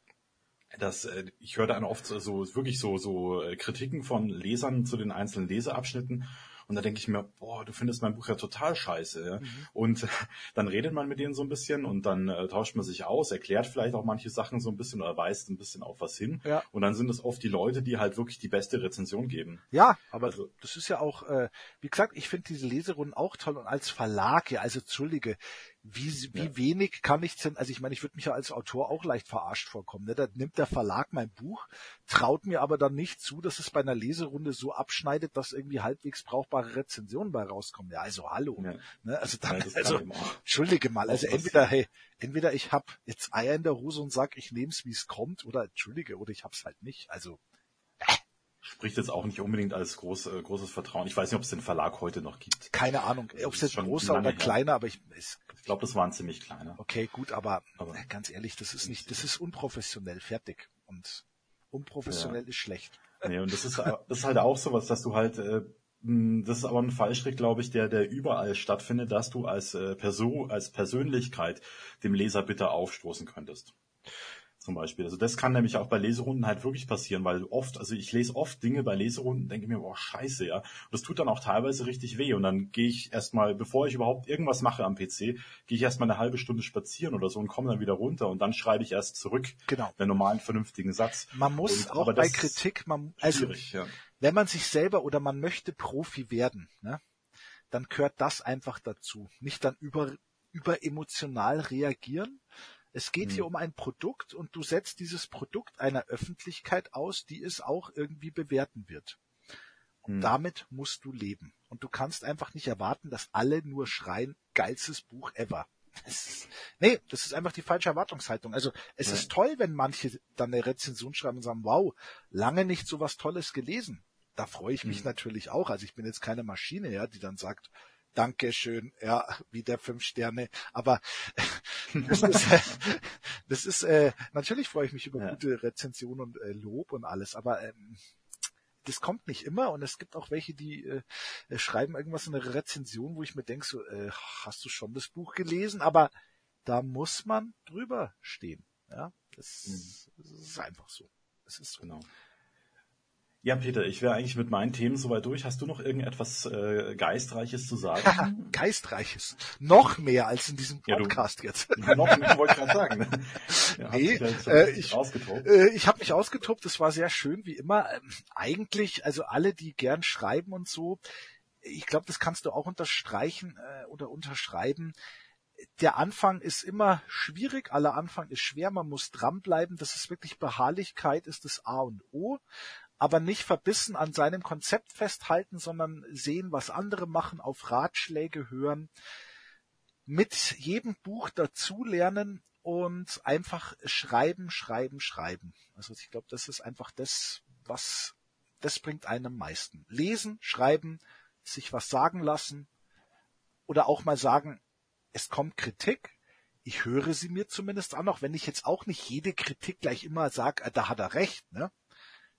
dass äh, ich höre dann oft so, so wirklich so so Kritiken von Lesern zu den einzelnen Leseabschnitten. Und da denke ich mir, boah, du findest mein Buch ja total scheiße. Ja? Mhm. Und dann redet man mit denen so ein bisschen und dann äh, tauscht man sich aus, erklärt vielleicht auch manche Sachen so ein bisschen oder weist ein bisschen auf was hin. Ja. Und dann sind es oft die Leute, die halt wirklich die beste Rezension geben. Ja, aber also, das ist ja auch, äh, wie gesagt, ich finde diese Leserunden auch toll. Und als Verlag, ja, also Entschuldige, wie, wie ja. wenig kann ich denn, also ich meine, ich würde mich ja als Autor auch leicht verarscht vorkommen. Ne? Da nimmt der Verlag mein Buch, traut mir aber dann nicht zu, dass es bei einer Leserunde so abschneidet, dass irgendwie halbwegs brauchbare Rezensionen bei rauskommen. Ja, also hallo. Ja. Ne? Also, dann, ja, also entschuldige mal, also entweder, hey, entweder ich habe jetzt Eier in der Hose und sag, ich nehme es, wie es kommt, oder entschuldige, oder ich hab's halt nicht. Also äh. spricht jetzt auch nicht unbedingt als groß, äh, großes Vertrauen. Ich weiß nicht, ob es den Verlag heute noch gibt. Keine Ahnung, ob es jetzt großer oder kleiner, aber ich... Es, ich glaube, das waren ziemlich kleine. Okay, gut, aber, aber ganz ehrlich, das ist nicht, das ist unprofessionell, fertig. Und unprofessionell ja. ist schlecht. Nee, und das ist, das ist halt auch sowas, dass du halt... Äh, das ist aber ein Fallstrick, glaube ich, der der überall stattfindet, dass du als äh, Person, als Persönlichkeit dem Leser bitter aufstoßen könntest. zum Beispiel. Also das kann nämlich auch bei Leserunden halt wirklich passieren, weil oft, also ich lese oft Dinge bei Leserunden, denke mir, boah, scheiße, ja. Und das tut dann auch teilweise richtig weh. Und dann gehe ich erstmal, bevor ich überhaupt irgendwas mache am P C, gehe ich erstmal eine halbe Stunde spazieren oder so und komme dann wieder runter und dann schreibe ich erst zurück. Genau. Einen normalen, vernünftigen Satz. Man muss und, auch bei Kritik, man, also, ja. wenn man sich selber oder man möchte Profi werden, ne, dann gehört das einfach dazu. Nicht dann über, über emotional reagieren. Es geht hm. hier um ein Produkt und du setzt dieses Produkt einer Öffentlichkeit aus, die es auch irgendwie bewerten wird. Und hm. damit musst du leben. Und du kannst einfach nicht erwarten, dass alle nur schreien, geilstes Buch ever. Das ist, nee, das ist einfach die falsche Erwartungshaltung. Also es hm. ist toll, wenn manche dann eine Rezension schreiben und sagen, wow, lange nicht so was Tolles gelesen. Da freue ich mich hm. natürlich auch. Also ich bin jetzt keine Maschine, ja, die dann sagt, Dankeschön, ja, wieder fünf Sterne. Aber das ist, das ist äh, natürlich freue ich mich über ja. gute Rezensionen und äh, Lob und alles, aber ähm, das kommt nicht immer und es gibt auch welche, die äh, schreiben irgendwas in der Rezension, wo ich mir denke, so, äh, hast du schon das Buch gelesen? Aber da muss man drüber stehen. Ja, das, mhm. das ist einfach so. Es ist so. Genau. Ja, Peter, ich wäre eigentlich mit meinen Themen soweit durch. Hast du noch irgendetwas äh, Geistreiches zu sagen? Geistreiches? Noch mehr als in diesem Podcast ja, jetzt. Noch mehr, wollte ich gerade sagen. Ja, nee, halt so äh, ich, äh, ich habe mich ausgetobt. Das war sehr schön, wie immer. Ähm, eigentlich, also alle, die gern schreiben und so, ich glaube, das kannst du auch unterstreichen äh, oder unterschreiben. Der Anfang ist immer schwierig, aller Anfang ist schwer, man muss dranbleiben. Das ist wirklich Beharrlichkeit, ist das A und O. Aber nicht verbissen an seinem Konzept festhalten, sondern sehen, was andere machen, auf Ratschläge hören, mit jedem Buch dazulernen und einfach schreiben, schreiben, schreiben. Also ich glaube, das ist einfach das, was, das bringt einen am meisten. Lesen, schreiben, sich was sagen lassen oder auch mal sagen, es kommt Kritik. Ich höre sie mir zumindest an, auch wenn ich jetzt auch nicht jede Kritik gleich immer sage, da hat er recht, ne?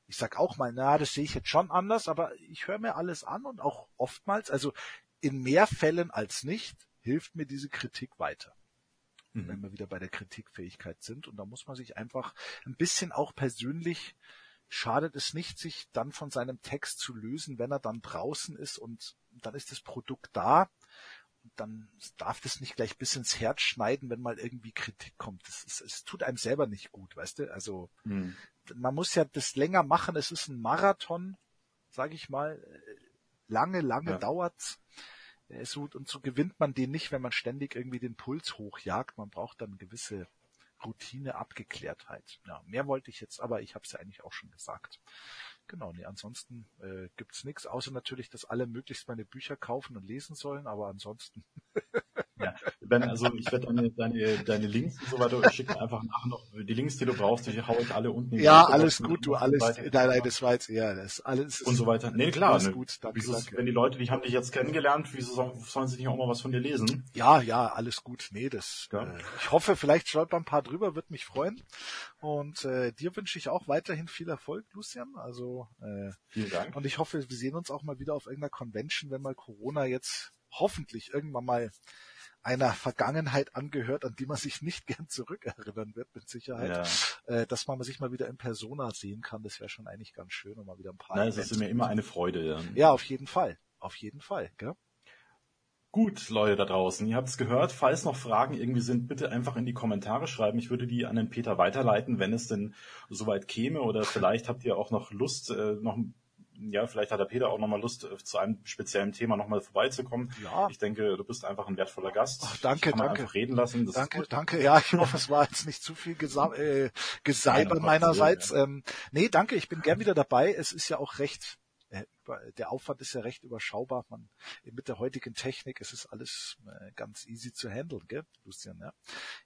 Ich sag auch mal, na, das sehe ich jetzt schon anders, aber ich höre mir alles an und auch oftmals, also in mehr Fällen als nicht, hilft mir diese Kritik weiter. Mhm. Wenn wir wieder bei der Kritikfähigkeit sind und da muss man sich einfach ein bisschen auch persönlich, schadet es nicht, sich dann von seinem Text zu lösen, wenn er dann draußen ist und dann ist das Produkt da und dann darf das nicht gleich bis ins Herz schneiden, wenn mal irgendwie Kritik kommt. Das ist, es tut einem selber nicht gut, weißt du, also... Mhm. Man muss ja das länger machen, es ist ein Marathon, sage ich mal, lange, lange ja. dauert's. Es und so gewinnt man den nicht, wenn man ständig irgendwie den Puls hochjagt. Man braucht dann eine gewisse Routine, Abgeklärtheit. Ja, mehr wollte ich jetzt, aber ich habe es ja eigentlich auch schon gesagt. Genau, nee, ansonsten äh, gibt's nichts, außer natürlich, dass alle möglichst meine Bücher kaufen und lesen sollen, aber ansonsten... Ja, Ben, also ich werde deine, deine, deine Links und so weiter, ich schicke einfach nach noch die Links, die du brauchst, ich hau euch alle unten. Ja, alles gut, du, alles, nein, nein, das war jetzt eher das, alles. Und so weiter. Nee, klar, alles gut, danke, wieso, danke. Wenn die Leute, die haben dich jetzt kennengelernt, wieso sollen sie nicht auch mal was von dir lesen? Ja, ja, alles gut, nee, das, ja. äh, ich hoffe, vielleicht schaut mal ein paar drüber, würde mich freuen. Und äh, dir wünsche ich auch weiterhin viel Erfolg, Lucian, also, äh, vielen Dank. Und ich hoffe, wir sehen uns auch mal wieder auf irgendeiner Convention, wenn mal Corona jetzt hoffentlich irgendwann mal einer Vergangenheit angehört, an die man sich nicht gern zurückerinnern wird, mit Sicherheit, ja. äh, dass man sich mal wieder in Persona sehen kann, das wäre schon eigentlich ganz schön und mal wieder ein paar... Nein, das ist mir immer eine Freude. Ja, ja, auf jeden Fall, auf jeden Fall, gell? Gut, Leute da draußen, ihr habt es gehört, falls noch Fragen irgendwie sind, bitte einfach in die Kommentare schreiben, ich würde die an den Peter weiterleiten, wenn es denn soweit käme oder vielleicht habt ihr auch noch Lust, äh, noch ein ja, vielleicht hat der Peter auch nochmal Lust, zu einem speziellen Thema nochmal vorbeizukommen. Ja. Ich denke, du bist einfach ein wertvoller Gast. Ach, danke, ich kann danke. Einfach reden lassen. Das danke, danke. Ja, ich hoffe, es war jetzt nicht zu viel Gesa- äh, Gesaibel meinerseits. Ja. Ähm, nee, danke, ich bin gern wieder dabei. Es ist ja auch recht, äh, der Aufwand ist ja recht überschaubar. Man, mit der heutigen Technik ist es alles äh, ganz easy zu handeln, gell, Lucian? Ja,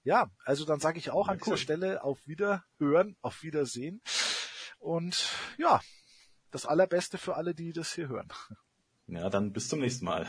ja, also dann sage ich auch ja, an cool. dieser Stelle auf Wiederhören, auf Wiedersehen. Und ja, das Allerbeste für alle, die das hier hören. Ja, dann bis zum nächsten Mal.